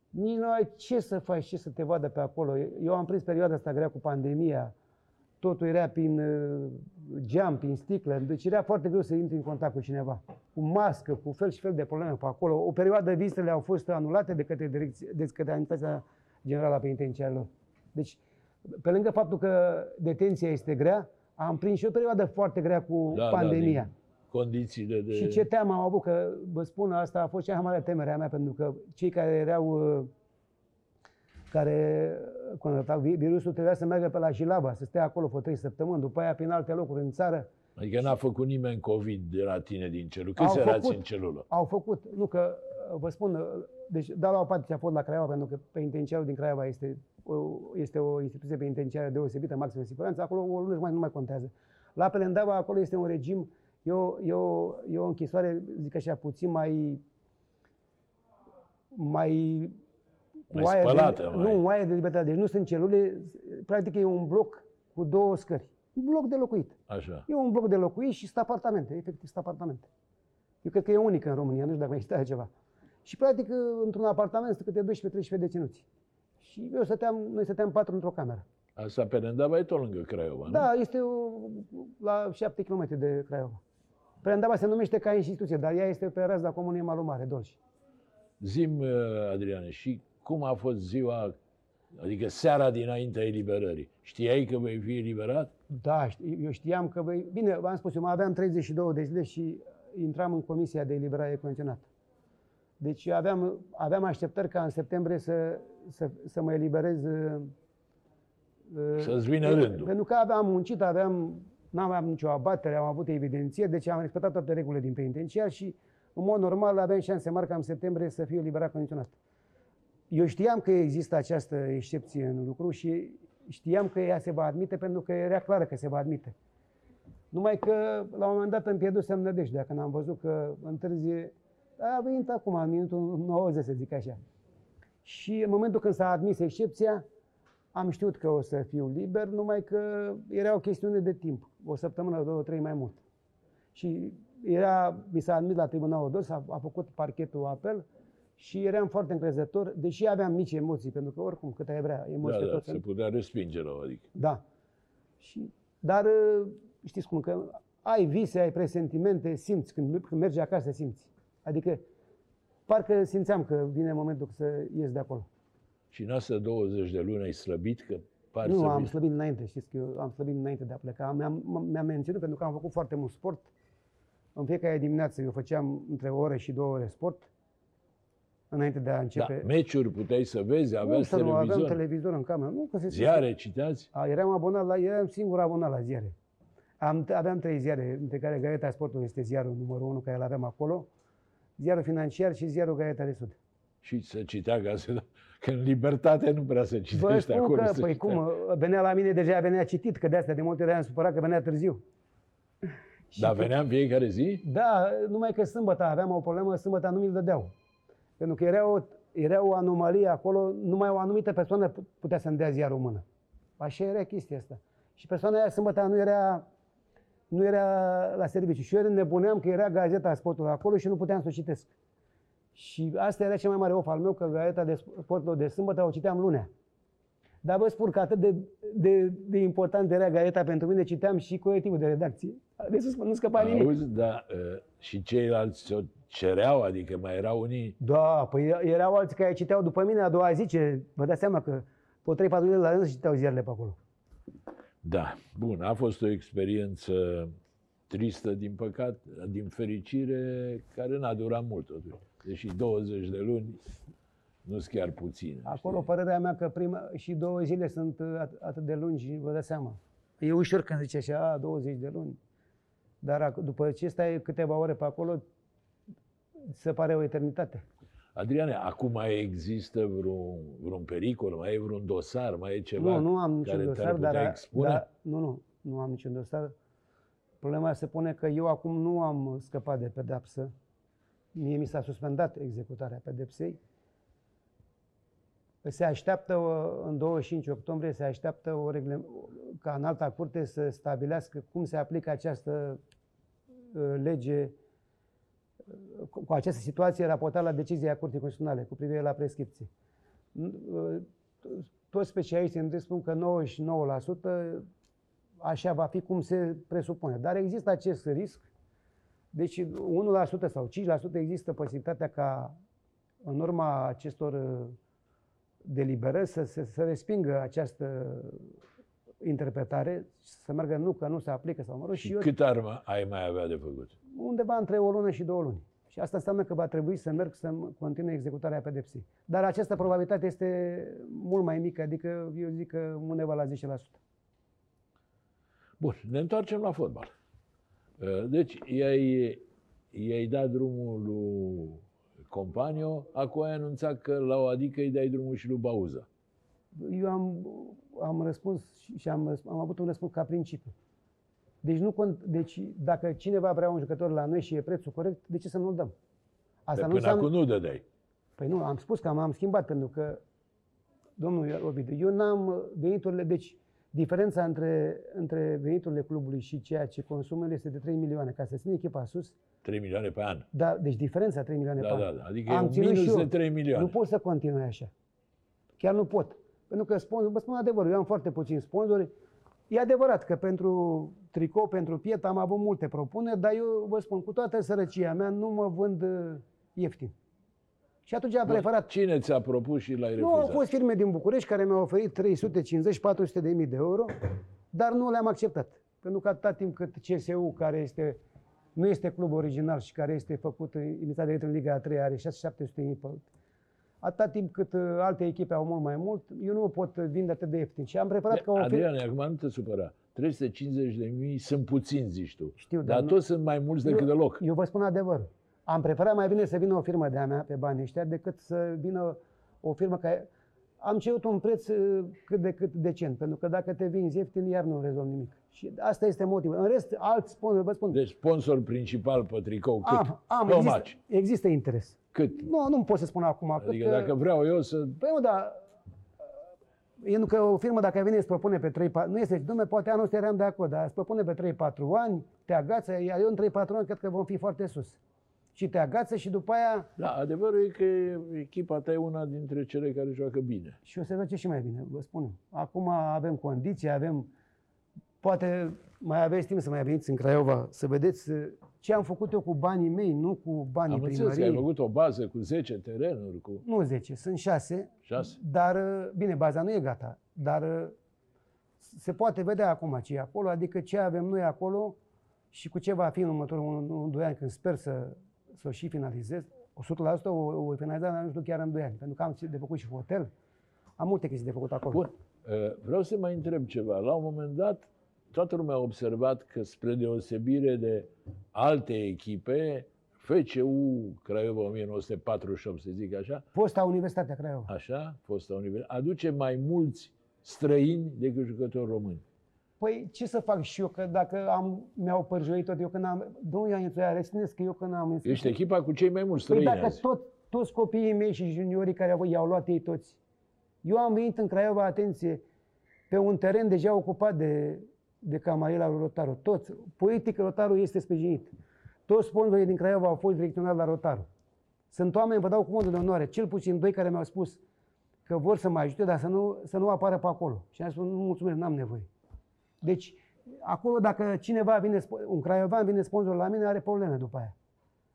Nici nu ai ce să faci, ce să te vadă pe acolo. Eu am prins perioada asta grea cu pandemia. Totul era prin geam, prin sticlă. Deci era foarte greu să intri în contact cu cineva. Cu mască, cu fel și fel de probleme pe acolo. O perioadă vizitele au fost anulate de către direcție, de către Administrația Generală a Penitenciarilor. Deci, pe lângă faptul că detenția este grea, am prins și o perioadă foarte grea cu da, pandemia. Da, condițiile de... Și ce teamă am avut, că vă spun, asta a fost cea mai mare temerea mea, pentru că cei care erau, care contractau virusul, trebuia să meargă pe la Jilava, să stea acolo pe trei săptămâni, după aia prin alte locuri în țară. Adică n-a făcut nimeni COVID de la tine din celulă. Câți erați în celulă? Au făcut, nu că, vă spun, deci, dar la o parte ce a fost la Craiova, pentru că penitenciarul din Craiova este, este o instituție penitenciară deosebită, maximă siguranță, acolo o lună mai nu mai contează. La Pelendava, acolo este un regim. Eu, eu, eu o închisoare, zic așa, puțin mai... mai... mai spălată, de, mai. Nu, oaie de libertate. Deci nu sunt celule, practic e un bloc cu două scări. Un bloc de locuit. Așa. E un bloc de locuit și sunt apartamente, efectiv sunt apartamente. Eu cred că e unic în România, nu știu dacă mai există ceva. Și practic, într-un apartament sunt câte douăsprezece-treisprezece deținuți. Și eu stăteam, noi stăteam patru într-o cameră. Asta Pelendava e tot lângă Craiova, nu? Da, este o, la șapte kilometri de Craiova. Pelendava se numește ca instituție, dar ea este pe raza comunei Malu Mare, Dolj. Zi-mi, Adrian, și cum a fost ziua, adică seara dinaintea eliberării? Știai că vei fi eliberat? Da, eu știam că vei... Bine, v-am spus, eu mai aveam treizeci și două de zile și intram în comisia de eliberare condiționată. Deci aveam, aveam așteptări ca în septembrie să, să, să mă eliberez... Să-ți vină rândul. Pentru că aveam muncit, aveam N-am avut nicio abatere, am avut evidenție, deci am respectat toate regulile din penitenciar și, în mod normal, aveam șanse mari ca în septembrie să fiu eliberat condiționat. Eu știam că există această excepție în lucru și știam că ea se va admite, pentru că era clară că se va admite. Numai că, la un moment dat, îmi pierdusem nădejdea, când am văzut că întârzie. A venit acum, în minutul nouăzeci, să zic așa. Și în momentul când s-a admis excepția, am știut că o să fiu liber, numai că era o chestiune de timp. O săptămână, două, trei, mai mult. Și era, mi s-a admis la Tribunalul Dolj, a, a făcut parchetul apel și eram foarte încrezător, deși aveam mici emoții, pentru că oricum, cât ai vrea, emoții... Da, da, se putea respinge la o, adică. Da. Și, dar știți cum, că ai vise, ai presentimente, simți. Când, când mergi acasă, simți. Adică, parcă simțeam că vine momentul să ies de acolo. Și în astea douăzeci de luni ai slăbit? Că par nu, slăbit. Am slăbit înainte, știți că eu am slăbit înainte de a pleca. Mi-am mi-am menținut pentru că am făcut foarte mult sport. În fiecare dimineață eu făceam între o oră și două ore sport. Înainte de a începe... Da, meciuri puteai să vezi, aveați televizor? Nu, aveam televizor în cameră. Nu, că se ziare, se... citați? A, eram abonat la, eram singur abonat la ziare. Am, aveam trei ziare, între care Gazeta Sportului este ziarul numărul unu, care îl aveam acolo. Ziarul financiar și ziarul Gazeta de Sud. Și să citea Gazeta, că în libertate nu prea să citești acolo. Că, păi citea. Cum, venea la mine, deja venea citit, că de asta de multe ori am supărat că venea târziu. Dar venea în fiecare zi? Da, numai că sâmbătă aveam o problemă, sâmbătă nu mi-l dădeau. Pentru că era o, era o anomalie acolo, numai o anumită persoană putea să-mi dea ziarul în mână. Așa era chestia asta. Și persoana aia sâmbătă nu era, nu era la serviciu. Și eu nebuneam că era Gazeta Sportului acolo și nu puteam să o citesc. Și asta era cea mai mare of al meu, că Gazeta de Sportului de sâmbătă o citeam lunea. Dar vă spun că atât de, de, de important era Gazeta pentru mine, citeam și colectivul de redacție. Deci nu scăpa nimic. Auzi, da, și ceilalți o cereau, adică mai erau unii... Da, păi erau alții care citeau după mine a doua zi, ce vă dați seama că pe trei patru zile la rând citeau ziarele pe acolo. Da, bun, a fost o experiență tristă, din păcat, din fericire, care n-a durat mult, totuși. Deși douăzeci de luni nu-s chiar puțin. Acolo, știi? Părerea mea că prima și două zile sunt at atât de lungi, vă dați seama. E ușor când zice așa, a, douăzeci de luni. Dar după ce stai câteva ore pe acolo, se pare o eternitate. Adriane, acum mai există vreun, vreun pericol? Mai e vreun dosar? Mai e ceva? Nu, nu am niciun dosar, dar, dar... Nu, nu, nu am niciun dosar. Problema se pune că eu acum nu am scăpat de pedapsă. Mie mi s-a suspendat executarea pedepsei. Se așteaptă, în douăzeci și cinci octombrie, se așteaptă o regle... ca în alta curte să stabilească cum se aplică această lege, cu această situație raportată la decizia Curții Constituționale cu privire la prescripție. Toți specialiștii îmi spun că nouăzeci și nouă la sută așa va fi cum se presupune. Dar există acest risc. Deci unu la sută sau cinci la sută există posibilitatea ca în urma acestor deliberări să se respingă această interpretare, să meargă nu, că nu se aplică sau mă rog. Și, și eu, cât armă ai mai avea de făcut? Undeva între o lună și două luni. Și asta înseamnă că va trebui să merg să continui executarea pedepsei. Dar această probabilitate este mult mai mică, adică eu zic că undeva la zece la sută. Bun, ne întoarcem la fotbal. Deci, i-ai dat drumul lui Compagnio, acum ai anunțat că la o adică îi dai drumul și lui Bauza. Eu am, am răspuns și am, am avut un răspuns ca principiu. Deci, nu, deci, dacă cineva vrea un jucător la noi și e prețul corect, de ce să nu-l dăm? Asta nu până acum nu dădeai. Păi nu, am spus că am schimbat, pentru că, domnul Ovidiu, eu n-am veniturile, deci, diferența între, între veniturile clubului și ceea ce consumă este de trei milioane. Ca să ține echipa sus... trei milioane pe an. Da, deci diferența trei milioane da, pe da, an. Da, adică am e un minus de trei milioane. Nu pot să continui așa. Chiar nu pot. Pentru că, sponsor, vă spun adevărul, eu am foarte puțini sponsori. E adevărat că pentru tricou, pentru pietă am avut multe propuneri, dar eu vă spun, cu toată sărăcia mea, nu mă vând ieftin. Și atunci am preferat... Cine ți-a propus și l-ai refuzat? Nu, au fost firme din București care mi-au oferit trei sute cincizeci - patru sute de mii de euro, dar nu le-am acceptat. Pentru că atâta timp cât C S U, care este, nu este club original și care este făcut, imitat de în Liga a treia, are șase sute - șapte sute de mii pe Atâta timp cât alte echipe au mult mai mult, eu nu mă pot vinde atât de ieftin. Și am preparat de, ca o... Adrian, acum nu te supăra. trei sute cincizeci de mii sunt puțini, zici tu. Știu, dar, dar toți nu... sunt mai mulți decât eu, deloc. Eu vă spun adevărul. Am preferat mai bine să vină o firmă de-a mea pe banii ăștia decât să vină o firmă care... Am cerut un preț cât de cât decent, pentru că dacă te vinzi ieftin, iar nu rezolv nimic. Și asta este motivul. În rest, alți sponsori, vă spun... Deci sponsor principal pe tricou, cât? Am, am există, există interes. Cât? Nu, nu pot să spun acum. Adică cât, dacă vreau eu să... Păi nu, dar... pentru că o firmă, dacă vine, îți propune pe trei patru... Nu este, dumne, poate anul ăsta eram de acord, dar îți propune pe trei patru ani, te agață, iar eu în trei patru ani cred că vom fi foarte sus. Și te agață și după aia... Da, adevărul e că echipa ta e una dintre cele care joacă bine. Și o să joace și mai bine, vă spun. Acum avem condiții, avem... Poate mai aveți timp să mai veniți în Craiova, să vedeți ce am făcut eu cu banii mei, nu cu banii primăriei. Am înțeles că ai făcut o bază cu zece terenuri. Cu... Nu zece, sunt șase. șase. Dar, bine, baza nu e gata, dar se poate vedea acum ce e acolo, adică ce avem noi acolo și cu ce va fi în următorul doi ani, când sper să... să o și finalizez, o sută la sută o, o finalizare, nu știu, chiar în doi ani, pentru că am de făcut și hotel, am multe chestii de făcut acolo. Bun, vreau să mai întreb ceva. La un moment dat, toată lumea a observat că, spre deosebire de alte echipe, F C U Craiova o mie nouă sute patruzeci și opt, să zic așa, fosta Universitatea Craiova, așa, fosta Universitatea, aduce mai mulți străini decât jucători români. Păi ce să fac și eu, că dacă am, mi-au părjolit tot, eu când am... Domnul Ioan, rețineți că eu când am... Ești echipa cu cei mai mulți străini. Păi dacă tot, toți copiii mei și juniorii care i-au luat ei toți. Eu am venit în Craiova, atenție, pe un teren deja ocupat de, de camarila lui Rotaru. Toți, politic, Rotaru este sprijinit. Toți sponsorii din Craiova au fost direcționați la Rotaru. Sunt oameni, vă dau cu modul de onoare, cel puțin doi care mi-au spus că vor să mă ajute, dar să nu, să nu apară pe acolo. Și am spus, nu, mulțumesc, n-am nevoie. Deci, acolo, dacă cineva vine, un craiovan vine sponsor la mine, are probleme după aia.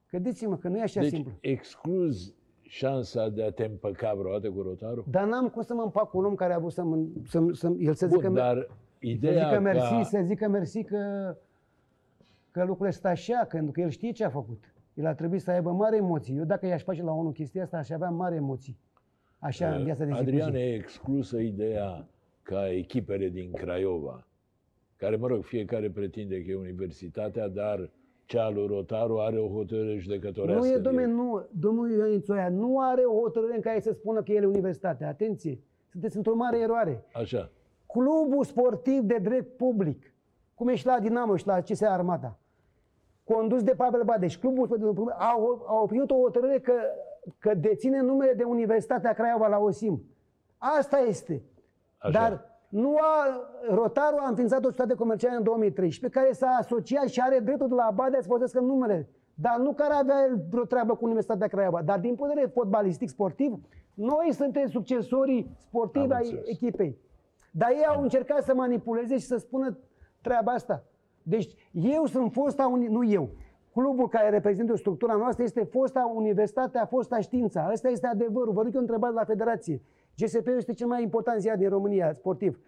Credeți-mă că nu e așa deci, simplu. Deci, excluz șansa de a te împăca vreodată cu Rotaru? Dar n-am cum să mă împac cu un om care a vrut să, mă, să, să el să zică... Bun, dar ideea să zică mersi, ca... să zică mersi că, că lucrurile sunt așa, că el știe ce a făcut. El a trebuit să aibă mari emoții. Eu, dacă i-aș face la unul chestia asta, aș avea mari emoții. Așa, uh, în viața de zi. Adrian, e exclusă ideea ca echipele din Craiova, care, mă rog, fiecare pretinde că e universitatea, dar cea lui Rotaru are o hotărâre judecătorească. Nu e, domnule, nu. Domnul Ioan Țoia nu are o hotărâre în care să spună că el e universitatea. Atenție! Sunteți într-o mare eroare. Așa. Clubul sportiv de drept public, cum e și la Dinamo și la C S U Armata, condus de Pavel Badeș, clubul sportiv de drept public, au, au obținut o hotărâre că, că deține numele de Universitatea Craiova la O S I M. Asta este. Așa. Dar... Nu a, Rotaru a înființat o societate comercială în două mii treisprezece, care s-a asociat și are dreptul de la Badea să folosească numele. Dar nu care avea el vreo treabă cu Universitatea Craiova. Dar din punct de vedere fotbalistic sportiv, noi suntem succesorii sportivi ai echipei. Dar ei au încercat să manipuleze și să spună treaba asta. Deci eu sunt fosta, nu eu, clubul care reprezintă structura noastră este fosta Universitatea, fosta Știința. Ăsta este adevărul. Vă duc eu întrebat la Federație. G S P-ul este cel mai important ziar din România, sportiv.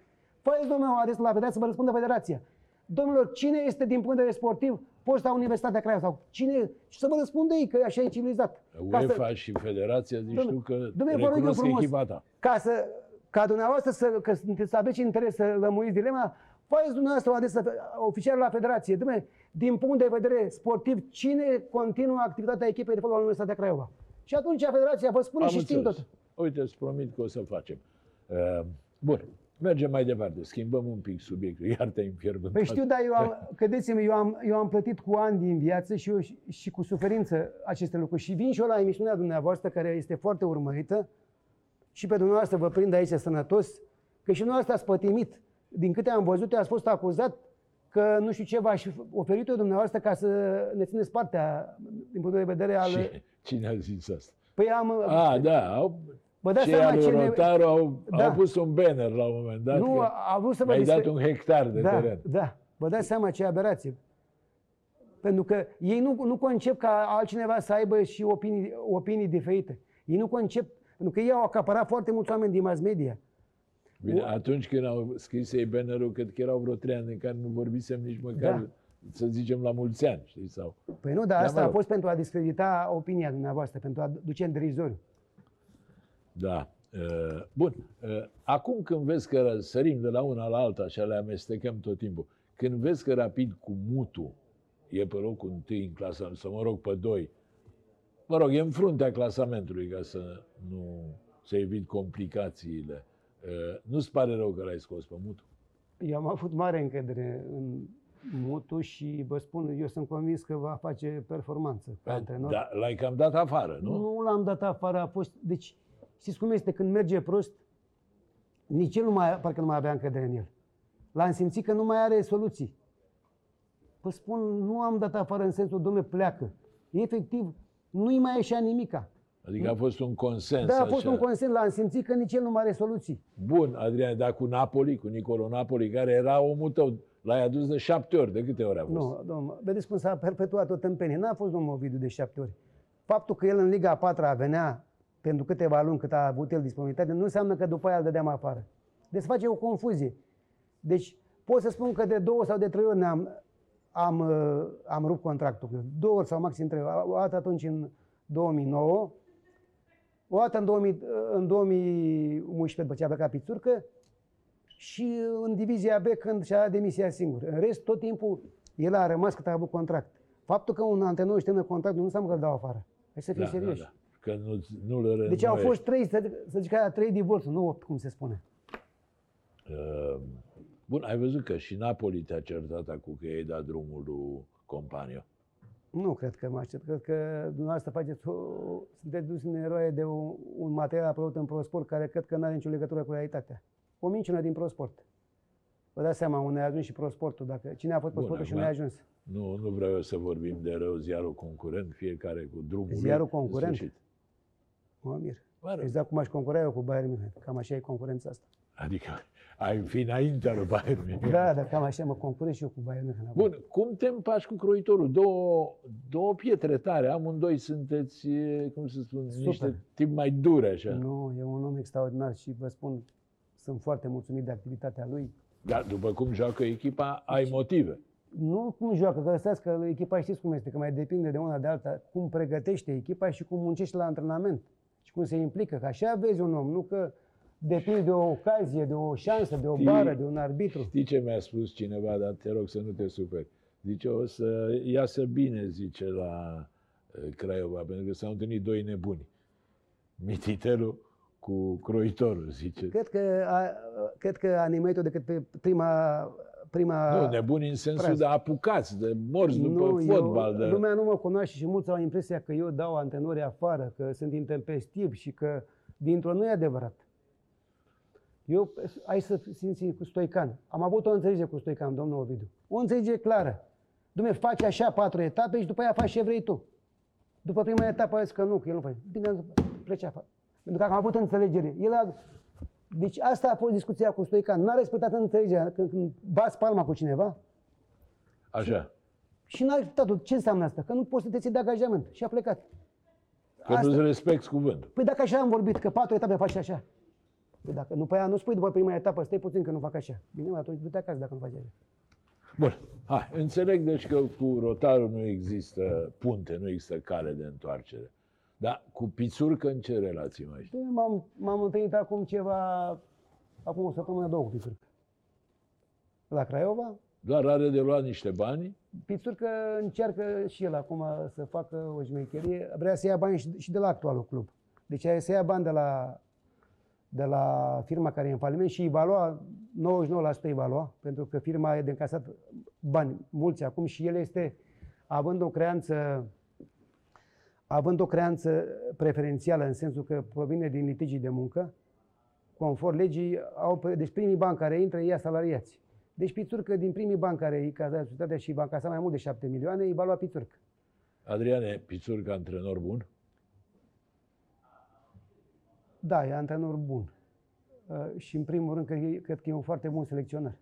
Păi, domnule, o adresă la Federație să vă răspundă Federația. Domnilor, cine este din punct de vedere sportiv posta Universitatea Craiova? Sau cine? Și să vă răspundă ei, că așa e civilizat. UEFA să... și Federația, zici domnule, tu că domnule, recunosc echipa ta. Ca, să, ca dumneavoastră să, că să aveți interes să lămuriți dilema, faceți dumneavoastră o adresă oficială la Federație. Domnule, din punct de vedere sportiv, cine continuă activitatea echipei de fotbal la Universitatea Craiova? Și atunci Federația vă spune. Am și știm tot. Uite, îți promit că o să facem. Uh, bun, mergem mai departe. Schimbăm un pic subiectul. Iar te-ai înfierbântat. Păi știu, dar eu am, credeți-mă, eu am, eu am plătit cu ani din viață și, eu, și cu suferință aceste lucruri. Și vin și eu la emisiunea dumneavoastră, care este foarte urmărită, și pe dumneavoastră vă prind aici sănătos, că și dumneavoastră ați pătimit. Din câte am văzut, ați fost acuzat că nu știu ce v-aș oferit eu dumneavoastră ca să ne țineți partea din punct de vedere al... Cine a zis asta? Păi am... A, da, Bă, da, cei al lui Rotaru au, da. au pus un banner la un moment dat, nu, a vrut să mi-ai dat un hectar de da, teren. Da, vă dați seama ce aberație. Pentru că ei nu, nu concep ca altcineva să aibă și opinii, opinii diferite. Ei nu concep, pentru că ei au acaparat foarte mulți oameni din mass media. Bine, atunci când au scris ei bannerul, cred că erau vreo trei ani în care nu vorbisem nici măcar... Da. Să zicem la mulți ani, știi? Sau... Păi nu, dar asta a fost pentru a discredita opinia dumneavoastră, pentru a duce în derizoriu. Da. Bun. Acum când vezi că sărim de la una la alta și le amestecăm tot timpul, când vezi că Rapid cu Mutu e pe locul întâi în clasament, să mă rog pe doi, mă rog, e în fruntea clasamentului ca să nu să evit complicațiile. Nu-ți pare rău că l-ai scos pe Mutu? Eu am avut mare încredere în Mutu și vă spun, eu sunt convins că va face performanță. Da, da, l-ai cam dat afară, nu? Nu l-am dat afară, a fost... Deci, știți cum este? Când merge prost, nici el nu mai, parcă nu mai avea încredere în el. L-am simțit că nu mai are soluții. Vă spun, nu am dat afară în sensul, dom'le, pleacă. Efectiv, nu-i mai ieșea nimica. Adică a fost un consens. Da, a fost așa. Un consens. L-am simțit că nici el nu mai are soluții. Bun, Adrian, dar cu Napoli, cu Nicolò Napoli, care era omul tău, l-ai adus de șapte ori. De câte ori a fost? Nu, domnule, vedeți cum s-a perpetuat tot în pene. N-a fost domnul Ovidiu de șapte ori. Faptul că el în Liga a patra venea pentru câteva luni cât a avut el disponibilitate, nu înseamnă că după aia îl dădeam afară. Deci face o confuzie. Deci pot să spun că de două sau de trei ori am, am, am rupt contractul. Două ori sau maxim trei ori. O dată atunci în două mii nouă, o dată în, două mii, în două mii unsprezece, după ce a plecat Pițurcă, și în divizia B când și-a demisia singur. În rest, tot timpul el a rămas cât a avut contract. Faptul că un antrenor își termină contractul nu înseamnă că îl dau afară. Hai să fim da, serioși. Da, da. Că nu, nu le renumere. Deci au fost trei, să zic, trei divorțuri, nu opt, cum se spune. Uh, bun, ai văzut că și Napoli te-a certat acum că i-ai dat drumul lui Compagnio. Nu cred că mă aștept. Cred că dumneavoastră faceți o, sunteți dus în eroare de un, un material apărut în Pro Sport care cred că nu are nicio legătură cu realitatea. O minciună din Pro Sport. Vă dați seama, unde a ajuns și Pro Sportul. Dacă, cine a fost Pro Sportul și unde a ajuns? Nu, nu vreau eu să vorbim de rău, ziarul concurent, fiecare cu drumul. Ziarul concurent? Mă mir. Exact cum aș concura eu cu Bayern München. Cam așa e concurența asta. Adică ai fi înaintea lui Bayern München. Da, dar cam așa mă concurez și eu cu Bayern München. Bun, cum te împaci cu croitorul? Două, două pietre tare, amândoi sunteți, cum să spun, super. Niște timp mai dure așa. Nu, e un om extraordinar și vă spun, sunt foarte mulțumit de activitatea lui. Dar după cum joacă echipa, ai motive. Nu cum joacă, că lăsați că echipa știți cum este, că mai depinde de una de alta, cum pregătește echipa și cum muncește la antrenament. Și cum se implică, că așa vezi un om, nu că depinde de o ocazie, de o șansă, de o știi, bară, de un arbitru. Știi ce mi-a spus cineva, dar te rog să nu te superi. Zice, o să iasă bine, zice, la Craiova, pentru că s-au întâlnit doi nebuni. Mititelu cu croitorul, zice. Cred că, a, cred că animat-o decât pe prima... prima nu, nebuni în sensul prază. De apucați, de morți după nu, fotbal. Eu, de... Lumea nu mă cunoaște și mulți au impresia că eu dau antrenori afară, că sunt intempestiv și că dintr-o nu e adevărat. Eu, hai să simți cu Stoican. Am avut o înțelegere cu Stoican, domnul Ovidiu. O înțelegere clară. Dumne, faci așa patru etape și după aia faci ce vrei tu. După prima etapă a zis că nu, că el nu face. Bine, plecea. Pentru că am avut înțelegere. El a... Deci asta a fost discuția cu Stoican. N-a respectat înțelegerea când, când bați palma cu cineva. Așa. Și, și n-a respectat-o. Ce înseamnă asta? Că nu poți să te ții de angajament. Și a plecat. Că asta. Nu-ți respecti cuvântul. Păi dacă așa am vorbit, că patru etape faci așa. Păi dacă nu, păi nu spui după prima etapă, stai puțin că nu fac așa. Bine, atunci du-te acasă dacă nu faci așa. Bun. Hai. Înțeleg deci că cu Rotaru nu există punte, nu există cale de întoarcere. Da, cu Pițurcă în ce relații mai ești? M-am, m-am întâlnit acum ceva, acum o săptămână, două cu Pițurcă. La Craiova. Doar are de luat niște bani. Pițurcă încearcă și el acum să facă o șmecherie. Vrea să ia bani și de la actualul club. Deci să ia bani de la, de la firma care e în faliment și îi va lua, nouăzeci și nouă la sută îi va lua, pentru că firma e de încasat bani mulți acum și el este, având o creanță... Având o creanță preferențială, în sensul că provine din litigii de muncă, conform legii, au, deci primii bani care intră, ia salariați. Deci Pițurcă, din primii bani care îi cazează societatea și va încasa mai mult de șapte milioane, îi va lua Pițurcă. Adriane, Pițurcă, antrenor bun? Da, e antrenor bun. Și în primul rând, cred, cred că e un foarte bun selecționer.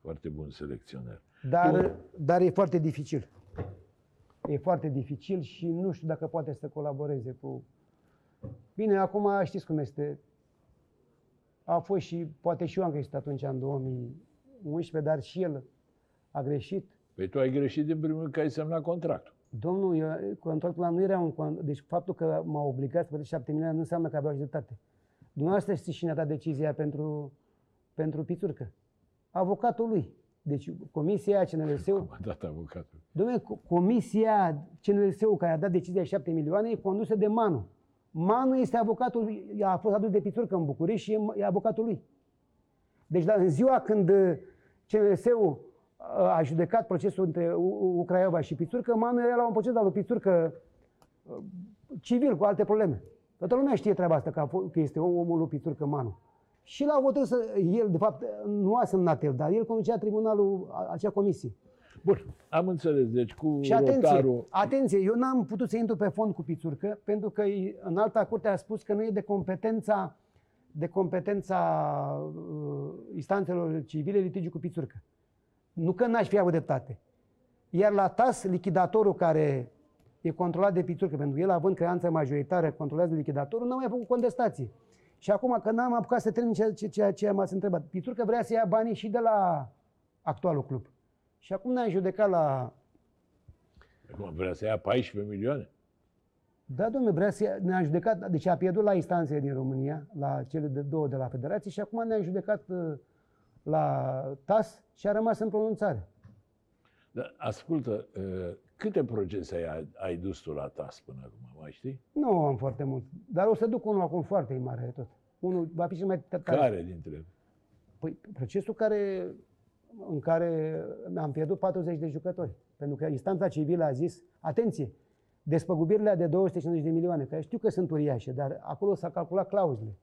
Foarte bun selecționer. Dar, dar e foarte dificil. E foarte dificil și nu știu dacă poate să colaboreze cu... Bine, acum știți cum este. A fost și, poate și eu am greșit atunci, în două mii unsprezece, dar și el a greșit. Păi tu ai greșit din primul că ai semnat contractul. Domnul, eu, control plan nu era un... Deci faptul că m-au obligat să plătesc șapte milioane nu înseamnă că aveau dreptate. Dumneavoastră știți cine a dat decizia pentru, pentru Pițurcă? Avocatul lui. Deci comisia C N R S-ul... Cum a dat avocatul? Dom'le, comisia C N R S-ul care a dat decizia de șapte milioane e condusă de Manu. Manu este avocatul, a fost adus de Pițurcă în București și e avocatul lui. Deci la, în ziua când C N R S-ul a judecat procesul între Craiova și Pițurcă, Manu era la un proces al lui Pițurcă civil, cu alte probleme. Toată lumea știe treaba asta, că este omul lui Pițurcă, Manu. Și l-a hotărât să, el, de fapt, nu a semnat el, dar el conducea tribunalul, acea comisie. Bun, am înțeles, deci cu și atenție, Rotaru... atenție, eu n-am putut să intru pe fond cu Pițurcă, pentru că în alta curte a spus că nu e de competența, de competența uh, instanțelor civile litigiu cu Pițurcă. Nu că n-aș fi avut dreptate. Iar la T A S, lichidatorul care e controlat de Pițurcă, pentru că el, având creanță majoritară, controlează lichidatorul, n-a mai făcut contestații. Și acum că n-am apucat să termin ceea ce, ce, ce m-ați întrebat, Pițurcă vrea să ia banii și de la actualul club. Și acum ne-a judecat la... Acum vrea să ia paisprezece milioane? Da, domnule, vrea să ia... ne-a judecat, deci a pierdut la instanțele din România, la cele de două de la Federație și acum ne-a judecat la T A S și a rămas în pronunțare. Dar ascultă, câte procese ai, ai dus tu la T A S până acum, mai știi? Nu am foarte mult, dar o să duc unul acum foarte mare tot. Unul va fi și mai tare. Care dintre? Păi procesul care... în care am pierdut patruzeci de jucători. Pentru că instanța civilă a zis, atenție, despăgubirile de două sute cincizeci de milioane, care știu că sunt uriașe, dar acolo s-a calculat clauzele.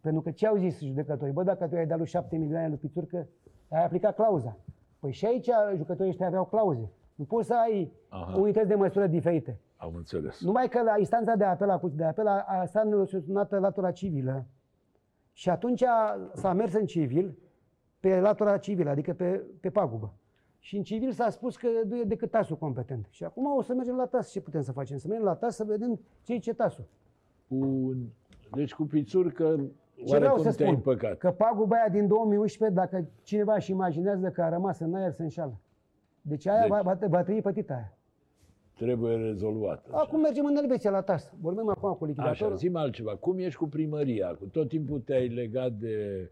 Pentru că ce au zis judecătorii? Bă, dacă tu ai dat lui șapte milioane lui Pițurcă, ai aplicat clauza. Păi și aici jucătorii ăștia aveau clauze. Nu poți să ai Aha. unități de măsură diferite. Am înțeles. Numai că la instanța de apel, la curtea de apel, a stat nelosunată latura civilă. Și atunci s-a mers în civil, pe latura civilă, adică pe, pe pagubă. Și în civil s-a spus că nu e decât T A S-ul competent. Și acum o să mergem la T A S. Ce putem să facem? Să mergem la T A S să vedem ce e ce T A S-ul. Bun. Deci cu Pițurcă, oarecum te-ai împăcat. Că paguba aia din două mii unsprezece, dacă cineva își imaginează că a rămas în aer, se înșală. Deci aia deci, va, va, va trăi pătita aia. Trebuie rezolvată. Acum mergem în Elveția la T A S. Vorbim acum cu lichidatorul. Așa, zi-mi altceva. Cum ești cu primăria? Cu tot timpul te-ai legat de...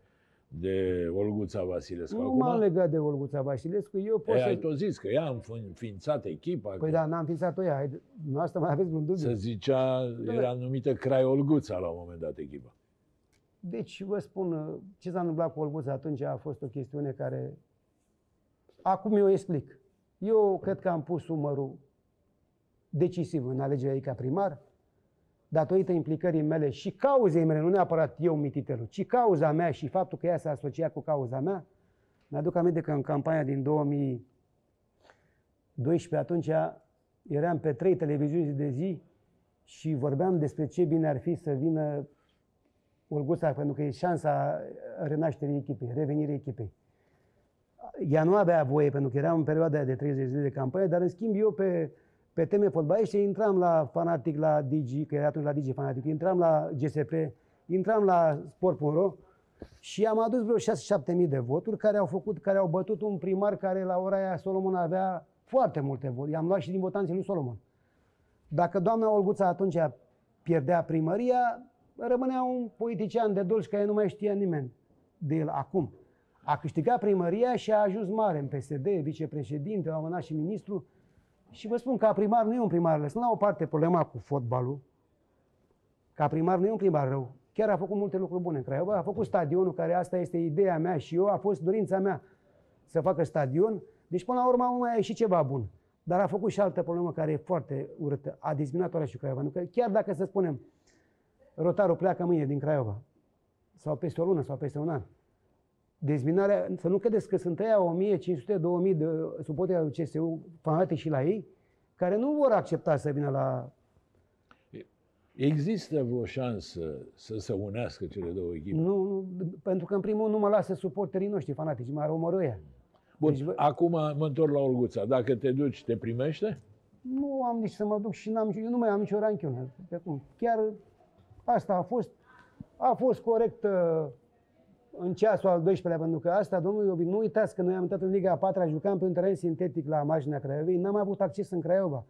de Olguța Vasilescu. Nu m-am legat de Olguța Vasilescu. Eu pot e, să... Ai tot zis că ea a înființat echipa. Păi că... da, n-am înființat-o ea. Nu asta mai aveți vreun dubiu. Se zicea, da, era numită Crai Olguța la un moment dat echipa. Deci vă spun, ce s-a întâmplat cu Olguța atunci a fost o chestiune care... Acum eu explic. Eu cred că am pus numărul decisiv în alegerea ei ca primar, datorită implicării mele și cauzei mele, nu neapărat eu, Mititelu, ci cauza mea și faptul că ea s-a asociat cu cauza mea. Mi-aduc aminte că în campania din două mii doisprezece, atunci eram pe trei televiziuni de zi și vorbeam despre ce bine ar fi să vină Olguța, pentru că e șansa renașterii echipei, revenirii echipei. Ea nu avea voie, pentru că eram în perioada de treizeci de zile de campanie, dar în schimb eu pe... Pe teme fotbaliști intram la Fanatic, la Digi, că era atunci la Digi Fanatic, intram la G S P, intram la Sport punct ro și am adus vreo șase-șapte mii de voturi care au făcut, care au bătut un primar care la ora aia, Solomon, avea foarte multe voturi. I-am luat și din votanții lui Solomon. Dacă doamna Olguța atunci pierdea primăria, rămânea un politician de Dolj care nu mai știa nimeni de el acum. A câștigat primăria și a ajuns mare în P S D, vicepreședinte, la un moment dat și ministru. Și vă spun, ca primar nu e un primar rău. La o parte problema cu fotbalul. Ca primar nu e un primar rău. Chiar a făcut multe lucruri bune în Craiova. A făcut stadionul, care asta este ideea mea și eu, a fost dorința mea să facă stadion. Deci până la urmă mai e și ceva bun. Dar a făcut și altă problemă care e foarte urâtă. A dezbinat orașul Craiova. Pentru că chiar dacă, să spunem, Rotaru pleacă mâine din Craiova, sau peste o lună, sau peste un an, dezbinarea, să nu credeți că sunt aia o mie cinci sute două mii de suporteri al C S U, fanatici și la ei, care nu vor accepta să vină la... Există vreo șansă să se unească cele două echipe? Nu, pentru că în primul rând nu mă lasă suporterii noștri fanatici, mă omoră ea. Bun, deci, acum mă întorc la Olguța. Dacă te duci, te primește? Nu am nici să mă duc și n-am, eu nu mai am nicio ranchiune. Chiar asta a fost, a fost corect... În ceasul al doisprezecelea, pentru că asta, domnul Iovin, nu uitați că noi am intrat în Liga a patra, jucam pe un teren sintetic la marginea Craiovei, n-am avut acces în Craiova.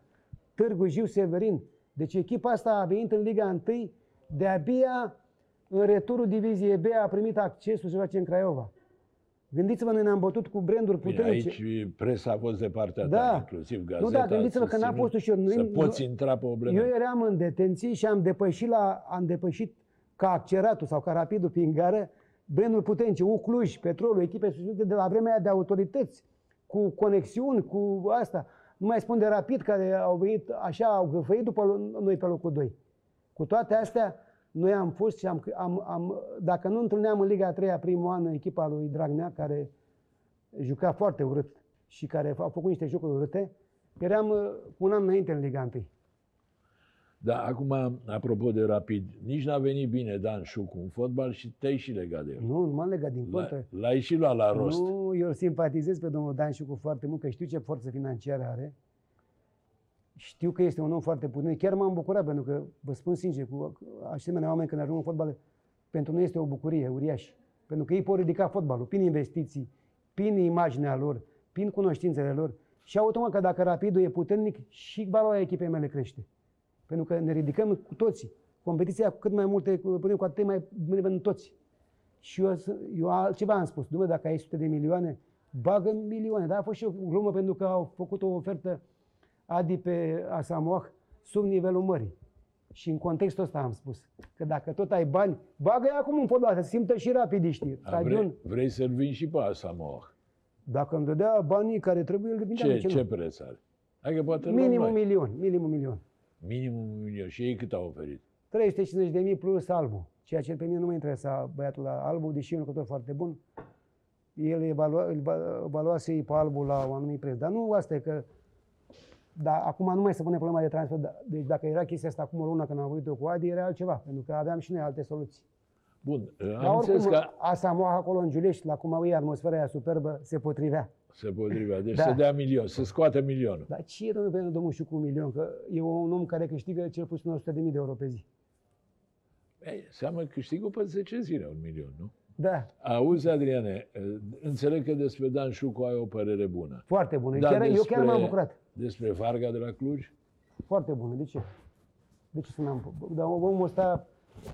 Târgu Jiu Severin. Deci echipa asta a venit în Liga unu, de-abia în returul diviziei B a primit accesul să joace în Craiova. Gândiți-vă, noi ne-am bătut cu branduri puternice. Aici presa a fost de partea da. ta, inclusiv Gazeta. Nu, da, gândiți-vă că n-a fost ușor. Să poți intra pe o brandă. Eu eram în detenție și am depășit, la, am depășit ca Acceratul sau ca Rapidul prin gară branduri puternice, Ucluj, Petrolul, echipe susținute de la vremea aia de autorități, cu conexiuni, cu asta. Nu mai spun de Rapid, care au venit așa, au gâfăit după noi pe locul doi. Cu toate astea, noi am fost și am, am, am, dacă nu întâlneam în Liga a treia primul an echipa lui Dragnea, care juca foarte urât și care a făcut niște jocuri urâte, eram un an înainte în Liga unu. Da, acum, apropo de Rapid, nici n-a venit bine Dan Șucu în fotbal și te-ai și legat de el. Nu, nu m-am legat, din contră. L-ai și luat la rost. Nu, eu îl simpatizez pe domnul Dan Șucu foarte mult, că știu ce forță financiară are. Știu că este un om foarte puternic. Chiar m-am bucurat, pentru că, vă spun sincer, cu asemenea oameni când ajung în fotbal, pentru noi este o bucurie uriașă. Pentru că ei pot ridica fotbalul prin investiții, prin imaginea lor, prin cunoștințele lor. Și automat că dacă Rapidul e puternic, și valoarea echipei mele crește. Pentru că ne ridicăm cu toții. Competiția, cu cât mai multe putem, cu atât mai bine pentru toți. Și eu, eu altceva am spus. Dumne, dacă ai sute de milioane, bagă milioane. Dar a fost și o glumă, pentru că au făcut o ofertă Adi pe Asamoah sub nivelul mării. Și în contextul ăsta am spus că dacă tot ai bani, bagă-i acum în fotbal, să simtă și rapidiștii. Vrei, vrei să-l vin și pe Asamoah? Dacă îmi dădea banii care trebuie, îl vindeam. Ce, ce preț are? Hai că poate minim un milion. Minim un milion. Minim un milion. Și ei cât au oferit? trei sute cincizeci de mii plus Albu. Ceea ce pe mine nu mă interesa băiatul la Albu, deși e un jucător foarte bun. El evaluase pe Albu la un anumit preț. Dar nu asta e că... Dar acum nu mai se pune problema de transfer. Deci dacă era chestia asta acum o lună când am vorbit eu cu Adi, era altceva, pentru că aveam și noi alte soluții. Bun, am înțeles că... Asamoah acolo în Giulești, la cum e atmosfera aia superbă, se potrivea. Se potrivea, deci da. Să dea milion, să scoată milionul. Dar ce e pentru domnul Șucu un milion? Că e un om care câștigă cel puțin o sută de mii de euro pe zi. Ei, seamă câștigă pe zece zile un milion, nu? Da. Auzi, Adriane, înțeleg că despre Dan Șucu ai o părere bună. Foarte bună. Dar chiar, despre... eu chiar m-am bucurat. Despre Varga de la Cluj? Foarte bună. De ce? De ce să n-am... Dar omul ăsta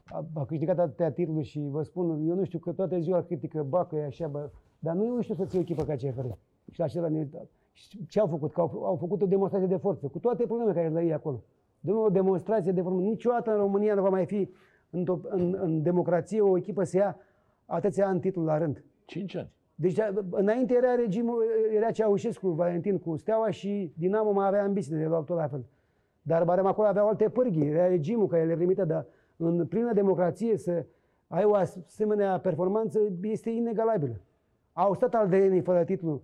a, a câștigat atâtea titluri și vă spun, eu nu știu, că toată ziua critică, bă, că e așa, bă, dar nu, eu știu să ții o echipă ca C F R. Și acela ne... Ce au făcut? Că au, au făcut o demonstrație de forță, cu toate problemele care le ai acolo. Dom'le, o demonstrație de forță. Niciodată în România nu va mai fi în, top, în, în democrație o echipă să ia atâția ani titlul la rând. cinci ani. Deci, înainte era regimul, era Ceaușescu, Valentin cu Steaua și Dinamo mai avea ambiții de luat tot la fel. Dar barem acolo aveau alte pârghii, era regimul care le primitea, dar în plină democrație să ai o asemenea performanță este inegalabilă. Au stat aldenii fără titlu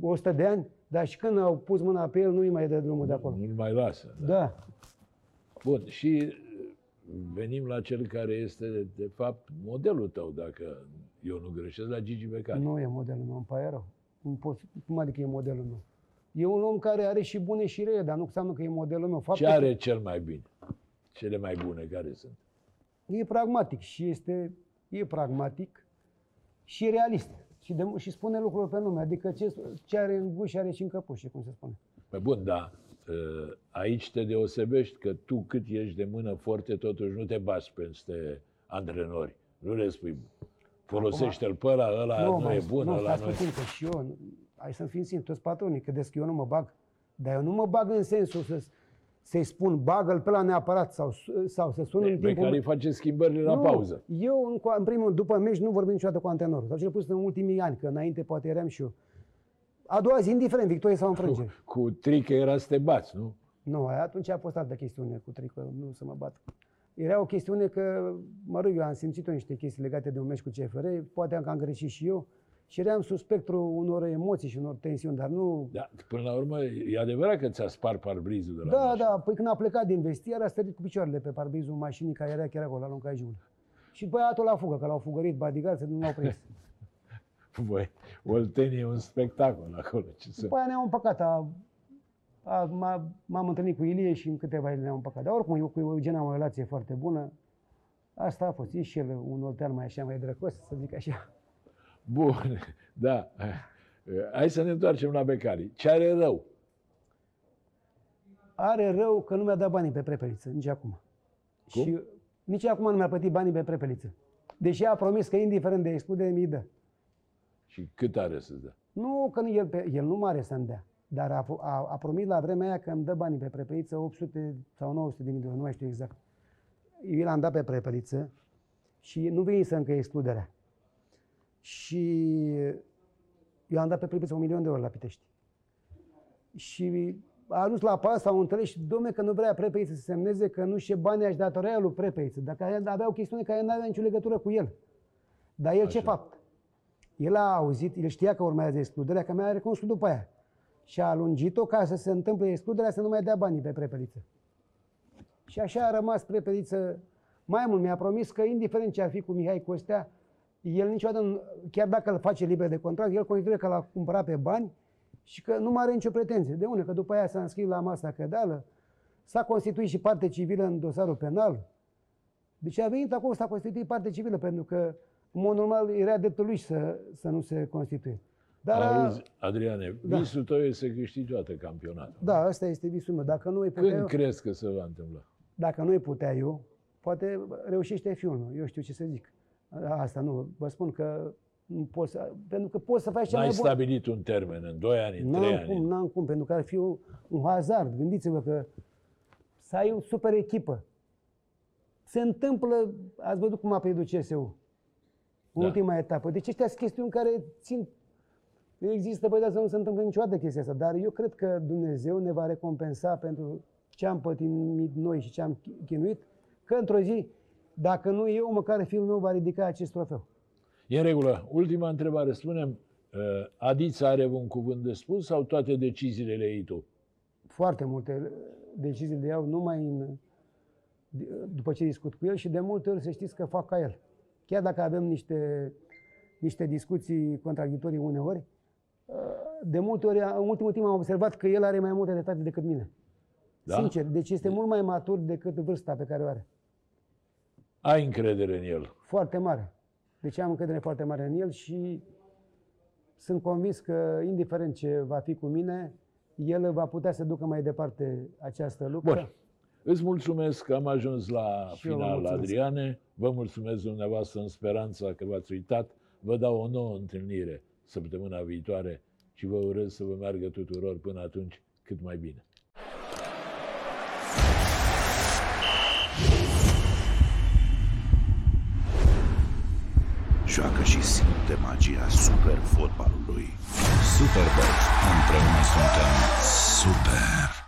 o sută de ani, dar și când au pus mâna pe el, nu-i mai dă drumul de acolo. Nu-l mai lasă. Da. da. Bun, și venim la cel care este, de fapt, modelul tău, dacă... Eu nu greșesc, la Gigi Becali. Nu e modelul meu, îmi pare rău. Cum adică e modelul meu? E un om care are și bune și rele, dar nu înseamnă că e modelul meu. Faptul ce are că... cel mai bine? Cele mai bune care sunt? E pragmatic și este... E pragmatic și realist. Și, de, și spune lucruri pe nume. Adică ce, ce are în guș are și în căpușe, cum se spune. Păi bun, dar aici te deosebești că tu cât ești de mână foarte, totuși nu te bați peste antrenori. Nu le spui... Folosește-l pe ăla, ăla nu, nu e bun, nu, ăla nu e... Că și eu, hai să-mi fim simplu, toți patronii, credeți că eu nu mă bag? Dar eu nu mă bag în sensul să, să-i spun, bagă-l pe ăla neapărat sau, sau să sun de, în timpul... Pe care îi face schimbările la nu, pauză. Eu, în, în primul, după meci, nu vorbim niciodată cu antrenorul. Sau cel puțin în ultimii ani, că înainte poate eram și eu. A doua zi, indiferent, victorie sau înfrângere. Cu, cu trică era să te bați, nu? Nu, atunci a fost altă chestiune cu trică, nu să mă bat. Era o chestiune că, mă rog, eu am simțit-o niște chestii legate de un meci cu C F R, poate că am greșit și eu, și eram sub spectru unor emoții și unor tensiuni, dar nu... Da, până la urmă, e adevărat că ți-a spart parbrizul de la Da, meci. Da, păi când a plecat din vestiar, a stărit cu picioarele pe parbrizul mașinii care era chiar acolo, la lunga jiul. Și băiatul la fugă, că l-au fugărit bodyguard, să nu l-au prins. Băi, Olteni e un spectacol acolo. Ce să... După aia ne-au împăcat, a... M-am întâlnit cu Ilie și în câteva zile ne-am împăcat. Dar oricum, eu cu Eugen am o relație foarte bună. Asta a fost. E și el un oltean mai așa, mai drăcos, să zic așa. Bun, da. Hai să ne întoarcem la Becali. Ce are rău? Are rău că nu mi-a dat banii pe Prepeliță, nici acum. Cum? Și nici acum nu mi-a plătit banii pe Prepeliță. Deși a promis că, indiferent de excludere, mi-i dă. Și cât are să-ți dea? Nu, că el, el nu mare să-mi dea. Dar a, a, a promis la vremea aia că îmi dă banii pe Prepeliță, opt sute sau nouă sute de mii de euro, nu mai știu exact. Eu l-am dat pe Prepeliță și nu venise încă excluderea. Și eu am dat pe Prepeliță un milion de euro la Pitești. Și a ajuns la pas, s-au întâlnit și, dom'le, că nu vrea Prepeliță să semneze, că nu știe banii, aș datorea lui Prepeliță. Dacă avea o chestiune care nu avea nicio legătură cu el. Dar el Așa. ce fapt? El a auzit, el știa că urmează excluderea, că mi-a recunoscut după aia. Și a lungit-o ca să se întâmple excluderea, să nu mai dea banii pe Prepeliță. Și așa a rămas Prepeliță. Mai mult, mi-a promis că, indiferent ce ar fi cu Mihai Costea, el niciodată, nu, chiar dacă îl face liber de contract, el consideră că l-a cumpărat pe bani și că nu mai are nicio pretenție. De unde? Că după aia s-a înscris la masa cădeală, s-a constituit și parte civilă în dosarul penal. Deci a venit acolo, s-a constituit parte civilă, pentru că, în mod normal, era dreptul lui să, să nu se constituie. Dar, auzi, Adriane, da. visul tău este să câștigi toată campionatul. Da, asta este visul meu. Dacă nu îi putea Când eu, crezi că se va întâmpla? Dacă nu îi putea eu, poate reușește fiul meu. Eu știu ce să zic. Asta nu, vă spun că nu pot să, pentru că poți să faci cel mai bun. N-ai stabilit un termen în doi ani, în trei ani? N-am cum, n-am cum, pentru că ar fi un, un hazard. Gândiți-vă că să ai o super echipă. Se întâmplă, ați văzut cum a pierdut C S U în da. ultima etapă. Deci ăștia sunt chestiuni care țin. Există, băi, dar să nu se întâmplă niciodată chestia asta. Dar eu cred că Dumnezeu ne va recompensa pentru ce am pătimit noi și ce am chinuit, că într-o zi, dacă nu eu, măcar fiul meu va ridica acest trofeu. E în regulă. Ultima întrebare. Spune-mi, Adița are un cuvânt de spus sau toate deciziile le iei tu? Foarte multe decizii le iau numai în, după ce discut cu el și de multe ori să știți că fac ca el. Chiar dacă avem niște, niște discuții contradictorii uneori, de multe ori, în ultimul timp am observat că el are mai multe detalii decât mine. Da? Sincer, deci este mult mai matur decât vârsta pe care o are. Ai încredere în el? Foarte mare. Deci am încredere foarte mare în el și sunt convins că, indiferent ce va fi cu mine, el va putea să ducă mai departe această lucră. Bun. Îți mulțumesc că am ajuns la și final, Adriane. Vă mulțumesc dumneavoastră, în speranța că v-ați uitat. Vă dau o nouă întâlnire săptămâna viitoare și vă urez să vă meargă tuturor până atunci cât mai bine. Joacă și simte magia super fotbalului. Superbox, împreună suntem super.